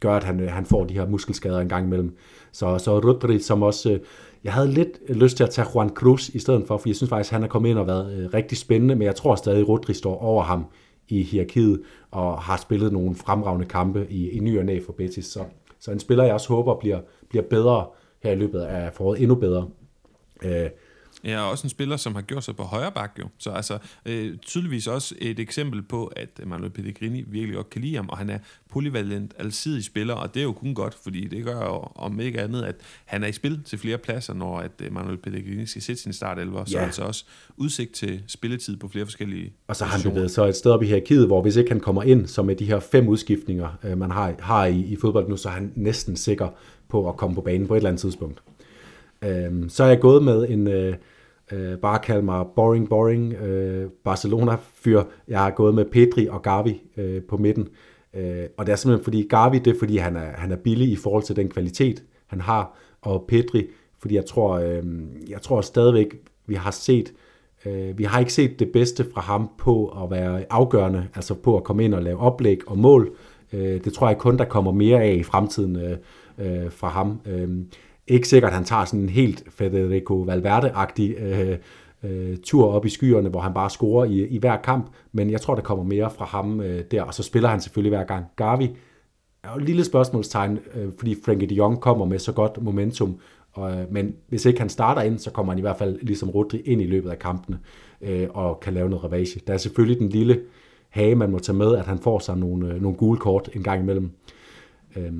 gør, at han, øh, han får de her muskelskader en gang imellem. Så, så Rodri, som også... Øh, jeg havde lidt lyst til at tage Juan Cruz i stedet for, for jeg synes faktisk, han er kommet ind og været øh, rigtig spændende, men jeg tror stadig, Rodri står over ham i hierarkiet, og har spillet nogle fremragende kampe i, i ny og næ for Betis. Så, så en spiller, jeg også håber, bliver, bliver bedre her i løbet af foråret, endnu bedre. Øh, Ja, og også en spiller, som har gjort sig på højre bak, jo. Så altså, øh, tydeligvis også et eksempel på, at Manuel Pellegrini virkelig godt kan lide ham, og han er polyvalent, alsidig spiller, og det er jo kun godt, fordi det gør jo, om ikke andet, at han er i spil til flere pladser, når at Manuel Pellegrini skal sætte sin startelver, så ja. Altså også udsigt til spilletid på flere forskellige. Og så har han bevæget så et sted op i hierarkiet, hvor hvis ikke han kommer ind, så med de her fem udskiftninger, man har, har i, i fodbold nu, så er han næsten sikker på at komme på banen på et eller andet tidspunkt. Så er jeg gået med en, øh, bare kald mig boring, boring, øh, Barcelona-fyr. Jeg har gået med Pedri og Gavi øh, på midten. Øh, og det er simpelthen fordi Gavi, det er fordi han er, han er billig i forhold til den kvalitet, han har. Og Pedri, fordi jeg tror, øh, jeg tror stadigvæk, vi har set, øh, vi har ikke set det bedste fra ham på at være afgørende, altså på at komme ind og lave oplæg og mål. Øh, det tror jeg kun, der kommer mere af i fremtiden øh, øh, fra ham. Øh, Ikke sikkert, at han tager sådan en helt Federico Valverde-agtig øh, øh, tur op i skyerne, hvor han bare scorer i, i hver kamp, men jeg tror, der kommer mere fra ham øh, der, og så spiller han selvfølgelig hver gang. Gavi er jo et lille spørgsmålstegn, øh, fordi Frenkie de Jong kommer med så godt momentum, og, øh, men hvis ikke han starter ind, så kommer han i hvert fald ligesom Rodri ind i løbet af kampene øh, og kan lave noget ravage. Der er selvfølgelig den lille hage, man må tage med, at han får sig nogle, øh, nogle gule kort en gang imellem. Øh,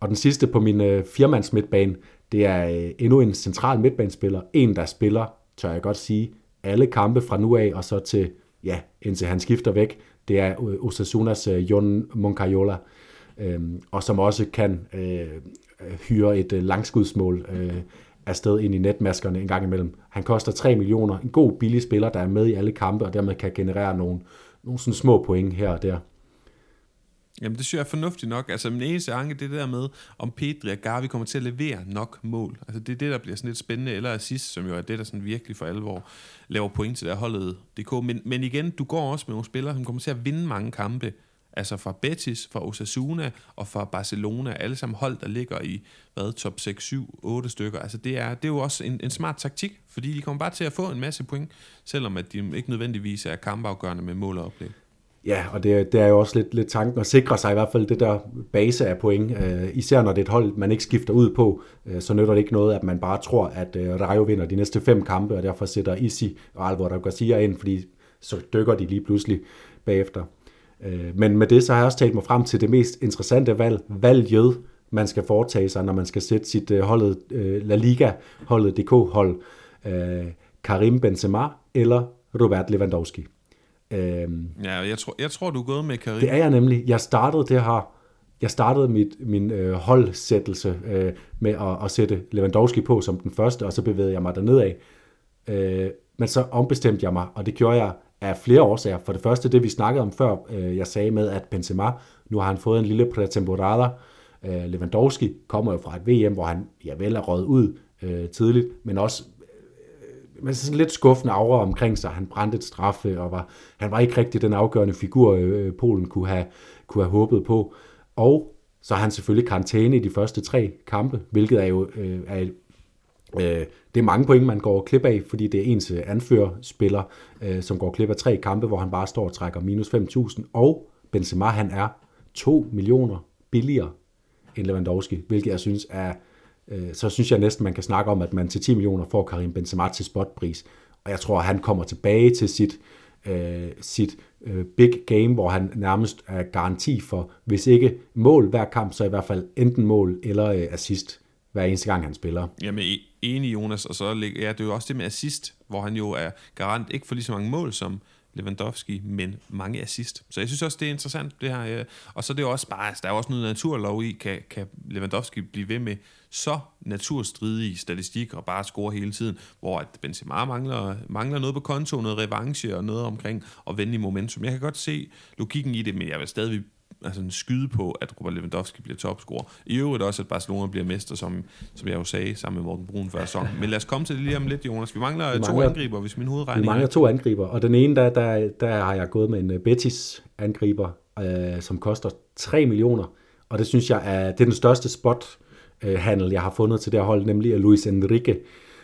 og den sidste på min øh, firmands midtbane, det er endnu en central midtbanespiller, en der spiller, tør jeg godt sige, alle kampe fra nu af og så til, ja, indtil han skifter væk. Det er Osasunas Jon Moncayola, øh, og som også kan øh, hyre et langskudsmål øh, afsted ind i netmaskerne en gang imellem. Han koster tre millioner, en god billig spiller, der er med i alle kampe, og dermed kan generere nogle, nogle sådan små point her og der. Jamen det synes jeg er fornuftigt nok. Altså min eneste anke, det der med, om Pedri og Gavi kommer til at levere nok mål. Altså det er det, der bliver sådan lidt spændende, eller assist, som jo er det, der sådan virkelig for alvor laver point til der holdet D K. Men, men igen, du går også med nogle spillere, som kommer til at vinde mange kampe. Altså fra Betis, fra Osasuna og fra Barcelona. Alle sammen hold, der ligger i hvad, top seks, syv, otte stykker. Altså det er, det er jo også en, en smart taktik, fordi de kommer bare til at få en masse point, selvom at de ikke nødvendigvis er kampafgørende med mål og oplæg. Ja, og det, det er jo også lidt, lidt tanken at sikre sig i hvert fald det der base af point. Øh, især når det er et hold, man ikke skifter ud på, øh, så nytter det ikke noget, at man bare tror, at øh, Rayo vinder de næste fem kampe, og derfor sætter Isi og Alvaro Garcia ind, fordi så dykker de lige pludselig bagefter. Øh, men med det, så har jeg også talt mig frem til det mest interessante valg, valget, man skal foretage sig, når man skal sætte sit øh, holdet, øh, La Liga, holdet D K-hold, øh, Karim Benzema eller Robert Lewandowski. Øhm, ja, jeg tror, jeg tror, du er gået med Karim. Det er jeg nemlig. Jeg startede det her. Jeg startede mit, min øh, holdsættelse øh, med at, at sætte Lewandowski på som den første, og så bevægede jeg mig dernedad. Øh, men så ombestemte jeg mig, og det gjorde jeg af flere årsager. For det første, det vi snakkede om før, øh, jeg sagde med, at Benzema, nu har han fået en lille prætemporada. Øh, Lewandowski kommer jo fra et V M, hvor han javel er røget ud øh, tidligt, men også men sådan lidt skuffende aura omkring sig. Han brændte et straffe, og var, han var ikke rigtig den afgørende figur, øh, Polen kunne have, kunne have håbet på. Og så har han selvfølgelig karantæne i de første tre kampe, hvilket er jo øh, er, øh, det er mange point, man går klip af, fordi det er ens anførerspiller, øh, som går klip af tre kampe, hvor han bare står og trækker minus fem tusind. Og Benzema, han er to millioner billigere end Lewandowski, hvilket jeg synes er... så synes jeg næsten, man kan snakke om, at man til ti millioner får Karim Benzema til spotpris. Og jeg tror, at han kommer tilbage til sit, øh, sit øh, big game, hvor han nærmest er garanti for, hvis ikke mål hver kamp, så i hvert fald enten mål eller øh, assist hver eneste gang, han spiller. Jamen enig, Jonas, og så ja, det er jo også det med assist, hvor han jo er garant ikke for lige så mange mål som Lewandowski, men mange assist. Så jeg synes også, det er interessant, det her. Og så er det jo også bare, der er også noget naturlov i, kan, kan Lewandowski blive ved med så naturstridige statistik og bare score hele tiden, hvor at Benzema mangler, mangler noget på konto, noget revanche og noget omkring at vende i momentum. Jeg kan godt se logikken i det, men jeg vil stadig altså en skyde på, at Robert Lewandowski bliver topscorer. I øvrigt også, at Barcelona bliver mester, som, som jeg jo sagde, sammen med Morten Brun før sæsonen. Men lad os komme til det lige om lidt, Jonas. Vi mangler, vi mangler to angriber, hvis min hovedregning... Vi mangler to angriber, og den ene, der, der, der har jeg gået med en Betis-angriber, øh, som koster tre millioner, og det synes jeg er, det er den største spot-handel, jeg har fundet til det hold, nemlig Luis Enrique,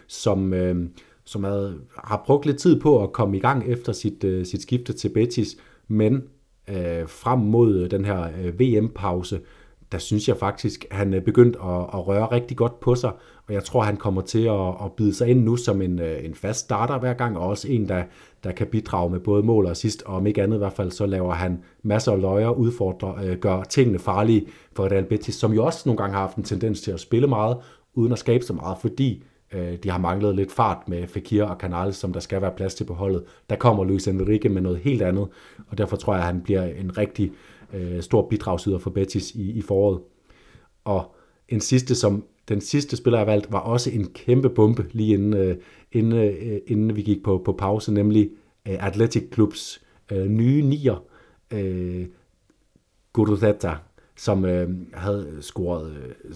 som, øh, som havde, har brugt lidt tid på at komme i gang efter sit, øh, sit skifte til Betis, men øh, frem mod den her øh, V M-pause, der synes jeg faktisk, at han er begyndt at, at røre rigtig godt på sig, og jeg tror, han kommer til at, at bide sig ind nu som en, en fast starter hver gang, og også en, der, der kan bidrage med både mål og assist, og om ikke andet i hvert fald, så laver han masser af løjer, udfordrer, øh, gør tingene farlige for Real Betis, som jo også nogle gange har haft en tendens til at spille meget, uden at skabe så meget, fordi øh, de har manglet lidt fart med Fekir og Canales, som der skal være plads til på holdet. Der kommer Luis Enrique med noget helt andet, og derfor tror jeg, at han bliver en rigtig øh, stor bidragsyder for Betis i, i foråret. Og en sidste, som den sidste spiller, jeg valgte, var også en kæmpe bombe, lige inden, øh, inden, øh, inden vi gik på, på pause, nemlig øh, Athletic Clubs øh, nye nier, øh, Gurutheta, som øh, havde scoret... Øh,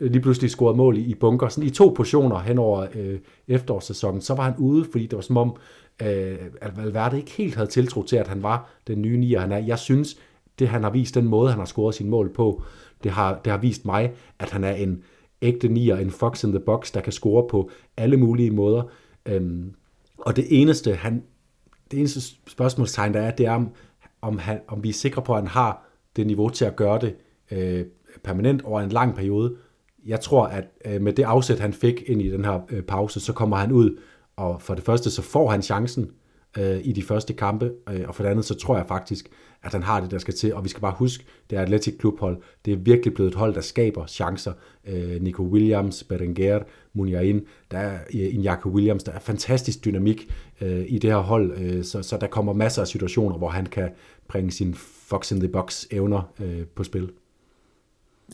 lige pludselig scorede mål i bunker, sådan i to portioner hen over øh, efterårssæsonen, så var han ude, fordi det var som om, øh, at Valverde ikke helt havde tiltro til, at han var den nye nier, han er. Jeg synes, det han har vist, den måde, han har scoret sine mål på, det har, det har vist mig, at han er en ægte nier, en fox in the box, der kan score på alle mulige måder. Øhm, og det eneste, han, det eneste spørgsmålstegn, der er, det er, om, om, han, om vi er sikre på, at han har det niveau til at gøre det øh, permanent over en lang periode. Jeg tror, at med det afsæt, han fik ind i den her pause, så kommer han ud, og for det første, så får han chancen øh, i de første kampe, øh, og for det andet, så tror jeg faktisk, at han har det, der skal til, og vi skal bare huske, det er Athletic Club-hold, det er virkelig blevet et hold, der skaber chancer. Øh, Nico Williams, Berenguer, Muniain, der er øh, Iñaki Williams, der er fantastisk dynamik øh, i det her hold, øh, så, så der kommer masser af situationer, hvor han kan bringe sine fox-in-the-box-evner øh, på spil.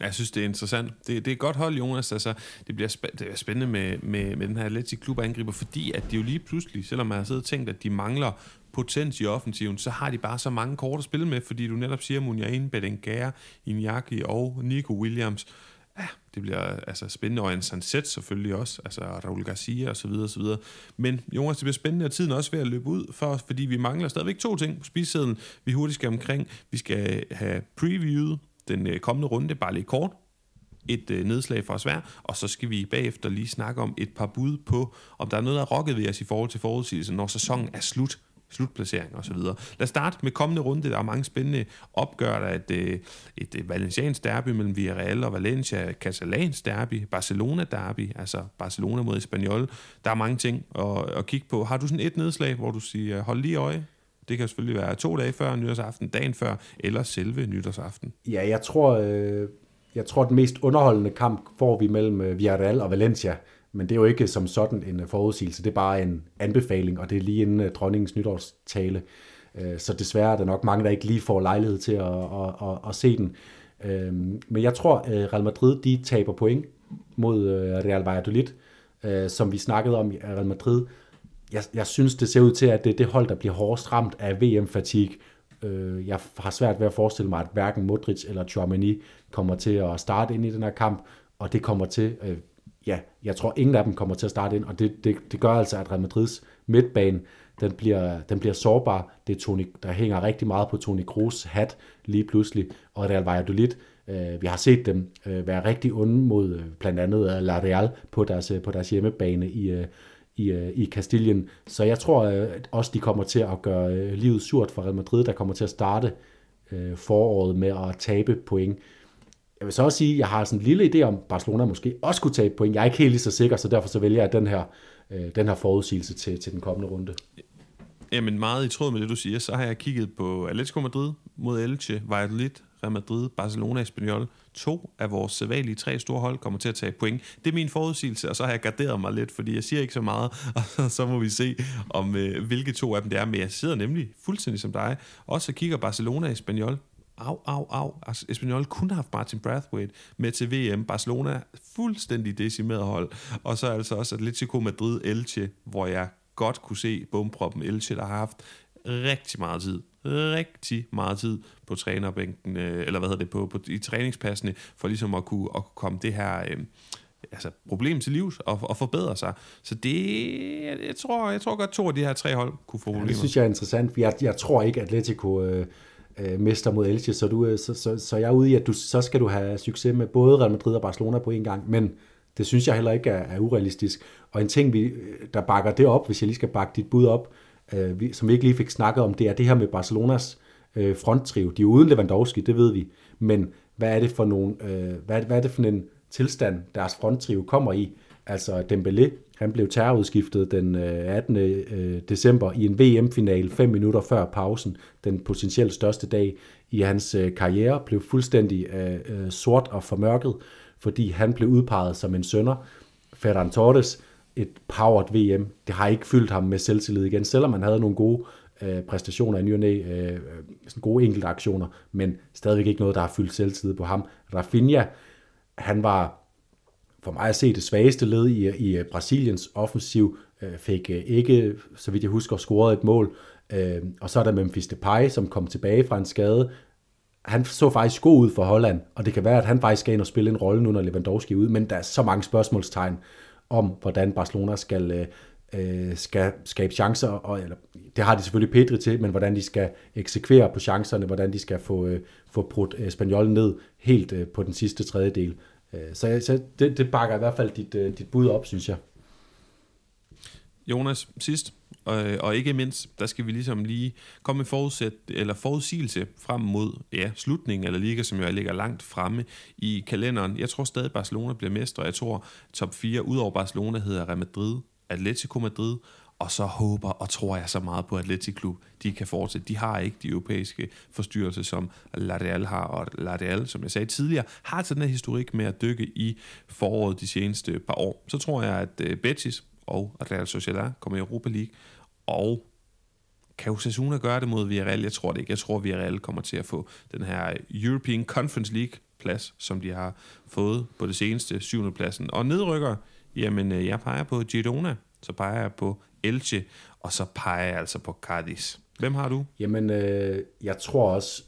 Jeg synes, det er interessant. Det, det er et godt hold, Jonas. Altså, det bliver spæ- det bliver spændende med, med, med den her Athletic Club-angriber, fordi at de jo lige pludselig, selvom man har siddet og tænkt, at de mangler potens i offensiven, så har de bare så mange kort at spille med, fordi du netop siger, Muniain, Berenguer, Iñaki og Nico Williams. Ja, det bliver altså spændende, og en Sanchez selvfølgelig også, altså Raul Garcia og så videre og så videre. Men Jonas, det bliver spændende, og tiden er også ved at løbe ud for os, fordi vi mangler stadigvæk to ting på spisesedlen. Vi hurtigt skal omkring. Vi skal have previewet den kommende runde, bare lidt kort, et øh, nedslag fra os hver, og så skal vi bagefter lige snakke om et par bud på, om der er noget, der er rokket ved os i forhold til forudsigelsen, når sæsonen er slut, slutplacering og så videre. Lad os starte med kommende runde. Der er mange spændende opgør. Der er et, øh, et øh, valencians derby mellem Villarreal og Valencia, Catalans derby, Barcelona derby, altså Barcelona mod Espanyol. Der er mange ting at, at kigge på. Har du sådan et nedslag, hvor du siger, hold lige øje? Det kan selvfølgelig være to dage før nytårsaften, dagen før, eller selve nytårsaften. Ja, jeg tror, øh, jeg tror den mest underholdende kamp får vi mellem øh, Villarreal og Valencia, men det er jo ikke som sådan en forudsigelse, det er bare en anbefaling, og det er lige inden øh, dronningens nytårstale, øh, så desværre er der nok mange, der ikke lige får lejlighed til at, at, at, at se den. Øh, men jeg tror, øh, Real Madrid de taber point mod øh, Real Valladolid, øh, som vi snakkede om i Real Madrid. Jeg, jeg synes, det ser ud til, at det er det hold, der bliver hårdest ramt af V M-fatigue. Øh, jeg har svært ved at forestille mig, at hverken Modric eller Tchouaméni kommer til at starte ind i den her kamp, og det kommer til, øh, ja, jeg tror ingen af dem kommer til at starte ind, og det, det, det gør altså, at Real Madrids midtbane, den bliver, den bliver sårbar. Det er Toni, der hænger rigtig meget på Toni Kroos' hat lige pludselig, og Real Valladolid, øh, vi har set dem øh, være rigtig onde mod blandt andet La Real på deres, på deres hjemmebane i øh, I, i Kastilien, så jeg tror at også, de kommer til at gøre livet surt for Real Madrid, der kommer til at starte øh, foråret med at tabe point. Jeg vil så også sige, at jeg har sådan en lille idé om, Barcelona måske også kunne tabe point. Jeg er ikke helt lige så sikker, så derfor så vælger jeg den her, øh, den her forudsigelse til, til den kommende runde. Jamen meget i tråd med det, du siger, så har jeg kigget på Atletico Madrid mod Elche, Valladolid, Real Madrid, Barcelona, Espanyol. To af vores sædvanlige tre store hold kommer til at tage point. Det er min forudsigelse, og så har jeg garderet mig lidt, fordi jeg siger ikke så meget, og så må vi se, om hvilke to af dem det er. Men jeg sidder nemlig fuldstændig som dig, og så kigger Barcelona, Espanyol. Au, au, au. Espanyol kunne have haft Martin Brathwaite med til V M. Barcelona fuldstændig decimeret hold. Og så altså også Atletico Madrid, Elche, hvor jeg godt kunne se bumproppen Elche, der har haft rigtig meget tid. rigtig meget tid på trænerbænken, eller hvad hedder det, på, på i træningspassene, for ligesom at kunne, at kunne komme det her øh, altså problem til livs og, og forbedre sig. Så det, jeg tror, jeg tror godt, to af de her tre hold kunne få problemer. Ja, det synes jeg er interessant. Jeg, jeg tror ikke, at Atletico øh, øh, mister mod Elche, så, du, øh, så, så, så jeg er ude i, at du, så skal du have succes med både Real Madrid og Barcelona på en gang, men det synes jeg heller ikke er, er urealistisk. Og en ting, vi, der bakker det op, hvis jeg lige skal bakke dit bud op, som vi ikke lige fik snakket om, det er det her med Barcelonas øh, fronttrio. De er uden Lewandowski, det ved vi. Men hvad er det for, nogle, øh, hvad, hvad er det for en tilstand, deres fronttrio kommer i? Altså Dembélé, han blev terrorudskiftet den attende december i en V M-finale fem minutter før pausen. Den potentielt største dag i hans karriere blev fuldstændig øh, sort og formørket, fordi han blev udpeget som en synder. Ferran Torres, et powered V M, det har ikke fyldt ham med selvtillid igen, selvom han havde nogle gode øh, præstationer i ny og næ, øh, sådan gode enkelte aktioner, men stadigvæk ikke noget, der har fyldt selvtillid på ham. Rafinha, han var for mig at se det svageste led i, i Brasiliens offensiv, øh, fik øh, ikke, så vidt jeg husker, scoret et mål. Øh, og så er der Memphis Depay, som kom tilbage fra en skade. Han så faktisk god ud for Holland, og det kan være, at han faktisk skal ind og spille en rolle nu, når Lewandowski er ude, men der er så mange spørgsmålstegn om, hvordan Barcelona skal, øh, skal skabe chancer, og eller, det har de selvfølgelig Pedri til, men hvordan de skal eksekvere på chancerne, hvordan de skal få, øh, få brudt øh, Espanyol ned helt øh, på den sidste tredjedel. Så, så det, det bakker i hvert fald dit, dit bud op, synes jeg. Jonas, sidst, og, og ikke mindst, der skal vi ligesom lige komme med forudsæt, eller forudsigelse frem mod ja, slutningen eller liga, som jo ligger langt fremme i kalenderen. Jeg tror stadig, Barcelona bliver mestre, og jeg tror, top fire udover Barcelona hedder Real Madrid, Atletico Madrid, og så håber og tror jeg så meget på Athletic Club, de kan fortsætte. De har ikke de europæiske forstyrrelser, som La Real har, og La Real, som jeg sagde tidligere, har sådan en historik med at dykke i foråret de seneste par år. Så tror jeg, at Betis og Real Sociedad kommer i Europa League, og kan Osasuna gøre det mod Villarreal? Jeg tror det ikke. Jeg tror, Villarreal kommer til at få den her European Conference League plads, som de har fået på det seneste syvende pladsen. Og nedrykker, jamen jeg peger på Girona, så peger jeg på Elche, og så peger jeg altså på Cardis. Hvem har du? Jamen, øh, jeg tror også,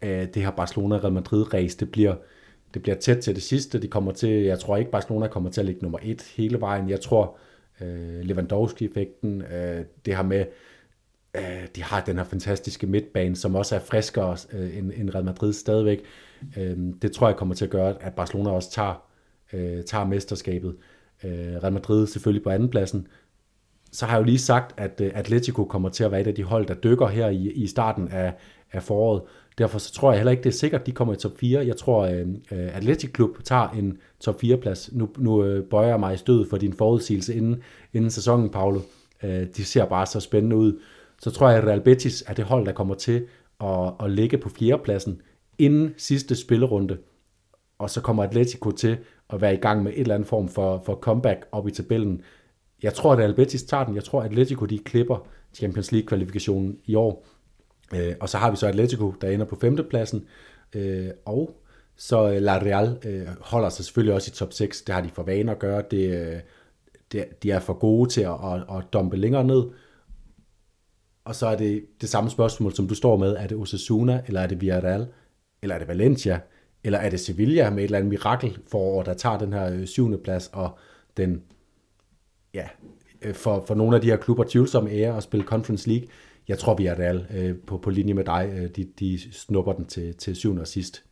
at det her Barcelona-Real Madrid-race, det bliver, det bliver tæt til det sidste. De kommer til, jeg tror ikke, Barcelona kommer til at ligge nummer et hele vejen. Jeg tror, øh, Lewandowski-effekten, øh, det her med, øh, de har den her fantastiske midtbane, som også er friskere øh, end, end Real Madrid stadigvæk. Øh, det tror jeg kommer til at gøre, at Barcelona også tager, øh, tager mesterskabet. Øh, Real Madrid selvfølgelig på andenpladsen. Så har jeg jo lige sagt, at Atletico kommer til at være et af de hold, der dykker her i, i starten af, af foråret. Derfor så tror jeg heller ikke, det er sikkert, at de kommer i top fire. Jeg tror, at Athletic Club tager en top fire-plads. Nu, nu bøjer jeg mig i stødet for din forudsigelse inden, inden sæsonen, Paolo. De ser bare så spændende ud. Så tror jeg, at Real Betis er det hold, der kommer til at, at ligge på fjerdepladsen inden sidste spillerunde. Og så kommer Atletico til at være i gang med et eller andet form for, for comeback op i tabellen. Jeg tror, at Real Betis tager den. Jeg tror, at Atletico de klipper Champions League-kvalifikationen i år. Øh, og så har vi så Atletico, der ender på femtepladsen. Øh, og så La Real øh, holder sig selvfølgelig også i top seks. Det har de for vane at gøre. Det, det, de er for gode til at, at, at dumpe længere ned. Og så er det det samme spørgsmål, som du står med. Er det Osasuna, eller er det Villarreal, eller er det Valencia, eller er det Sevilla med et eller andet mirakel forår, der tager den her syvende plads og den... Ja, for, for nogle af de her klubber tvivlsomme ære at spille Conference League. Jeg tror, vi er der øh, på, på linje med dig. Øh, de, de snupper den til, til syvende og sidst.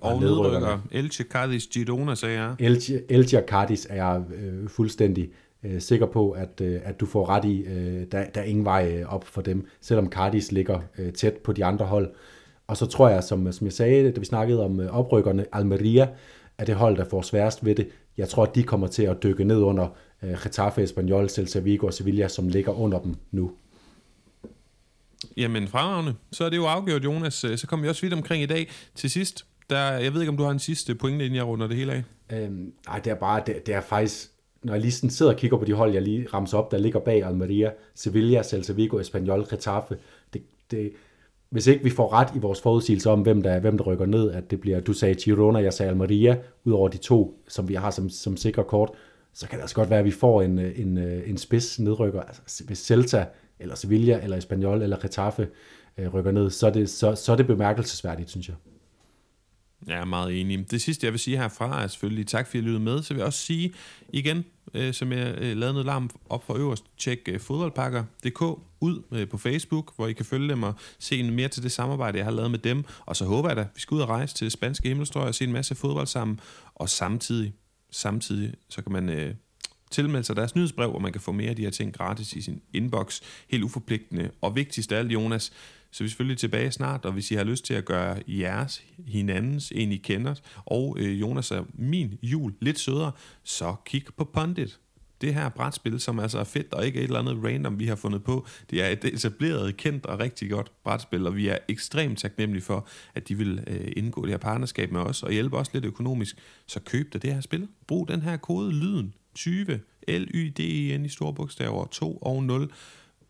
Og, og nedrykker Elche, Cardis, Girona, sagde jeg. Elche, Elche og Cardis er jeg øh, fuldstændig øh, sikker på, at, øh, at du får ret i. Øh, der, der er ingen vej op for dem, selvom Cardis ligger øh, tæt på de andre hold. Og så tror jeg, som, som jeg sagde, da vi snakkede om øh, oprykkerne, Almeria er det hold, der får sværest ved det. Jeg tror, at de kommer til at dykke ned under øh, Getafe, Espanyol, Celta Vigo og Sevilla, som ligger under dem nu. Jamen, fremragende. Så er det jo afgjort, Jonas. Så kommer vi også vidt omkring i dag. Til sidst, der, jeg ved ikke, om du har en sidste pointe, inden jeg runder det hele af? Øhm, nej, det er bare, det, det er faktisk, når jeg lige sådan sidder og kigger på de hold, jeg lige ramser op, der ligger bag Almeria, Sevilla, Celta Vigo, Espanyol, Getafe. Det, det, hvis ikke vi får ret i vores forudsigelser om, hvem der, hvem der rykker ned, at det bliver, du sagde Girona, jeg sagde Almeria, ud over de to, som vi har som, som sikre kort, så kan det altså godt være, at vi får en, en, en spids nedrykker. Altså, hvis Celta, eller Sevilla, eller Espanyol, eller Getafe øh, rykker ned, så er, det, så, så er det bemærkelsesværdigt, synes jeg. Jeg er meget enig. Det sidste, jeg vil sige herfra, er selvfølgelig tak, fordi I lyttede med. Så vil jeg også sige igen, øh, som jeg øh, lavede noget larm op for øverst, tjek øh, fodboldpakker punktum d k ud øh, på Facebook, hvor I kan følge dem og se mere til det samarbejde, jeg har lavet med dem. Og så håber jeg da, vi skal ud og rejse til spanske himmelstrøg og se en masse fodbold sammen. Og samtidig, samtidig så kan man øh, tilmelde sig deres nyhedsbrev, hvor man kan få mere af de her ting gratis i sin inbox. Helt uforpligtende. Og vigtigst af alt, Jonas, så vi er selvfølgelig tilbage snart, og hvis I har lyst til at gøre jeres, hinandens, en I kender, og øh, Jonas er min jul lidt sødere, så kig på Pundit. Det her brætspil, som altså er fedt og ikke er et eller andet random, vi har fundet på, det er et etableret, kendt og rigtig godt brætspil, og vi er ekstremt taknemmelige for, at de vil øh, indgå det her partnerskab med os og hjælpe os lidt økonomisk. Så køb dig det her spil. Brug den her kode lyden tyve, L Y D E N i store bogstaver, to og nul.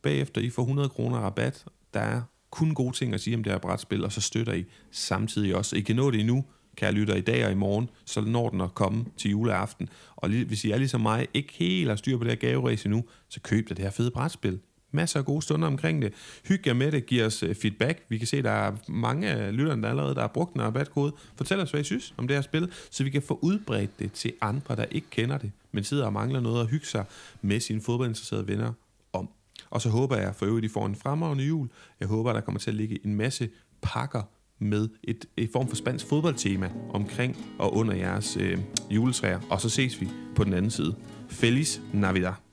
Bagefter I får hundrede kroner rabat. Der er kun gode ting at sige om det her brætspil, og så støtter I samtidig også. I kan nå det endnu, kære lytter, i dag og i morgen, så når den at komme til juleaften. Og hvis I er ligesom mig, ikke helt har styr på det her gaveræs endnu, så køb da det her fede brætspil. Masser af gode stunder omkring det. Hyg jer med det, giv os feedback. Vi kan se, der er mange af lytterne, der allerede der har brugt den rabatkode. Fortæl os, hvad I synes om det her spil, så vi kan få udbredt det til andre, der ikke kender det, men sidder og mangler noget at hygge sig med sine fodboldinteresserede venner om. Og så håber jeg for øvrigt, I får en fremragende jul. Jeg håber, der kommer til at ligge en masse pakker med et, et form for spansk fodboldtema omkring og under jeres øh, juletræer. Og så ses vi på den anden side. Feliz Navidad!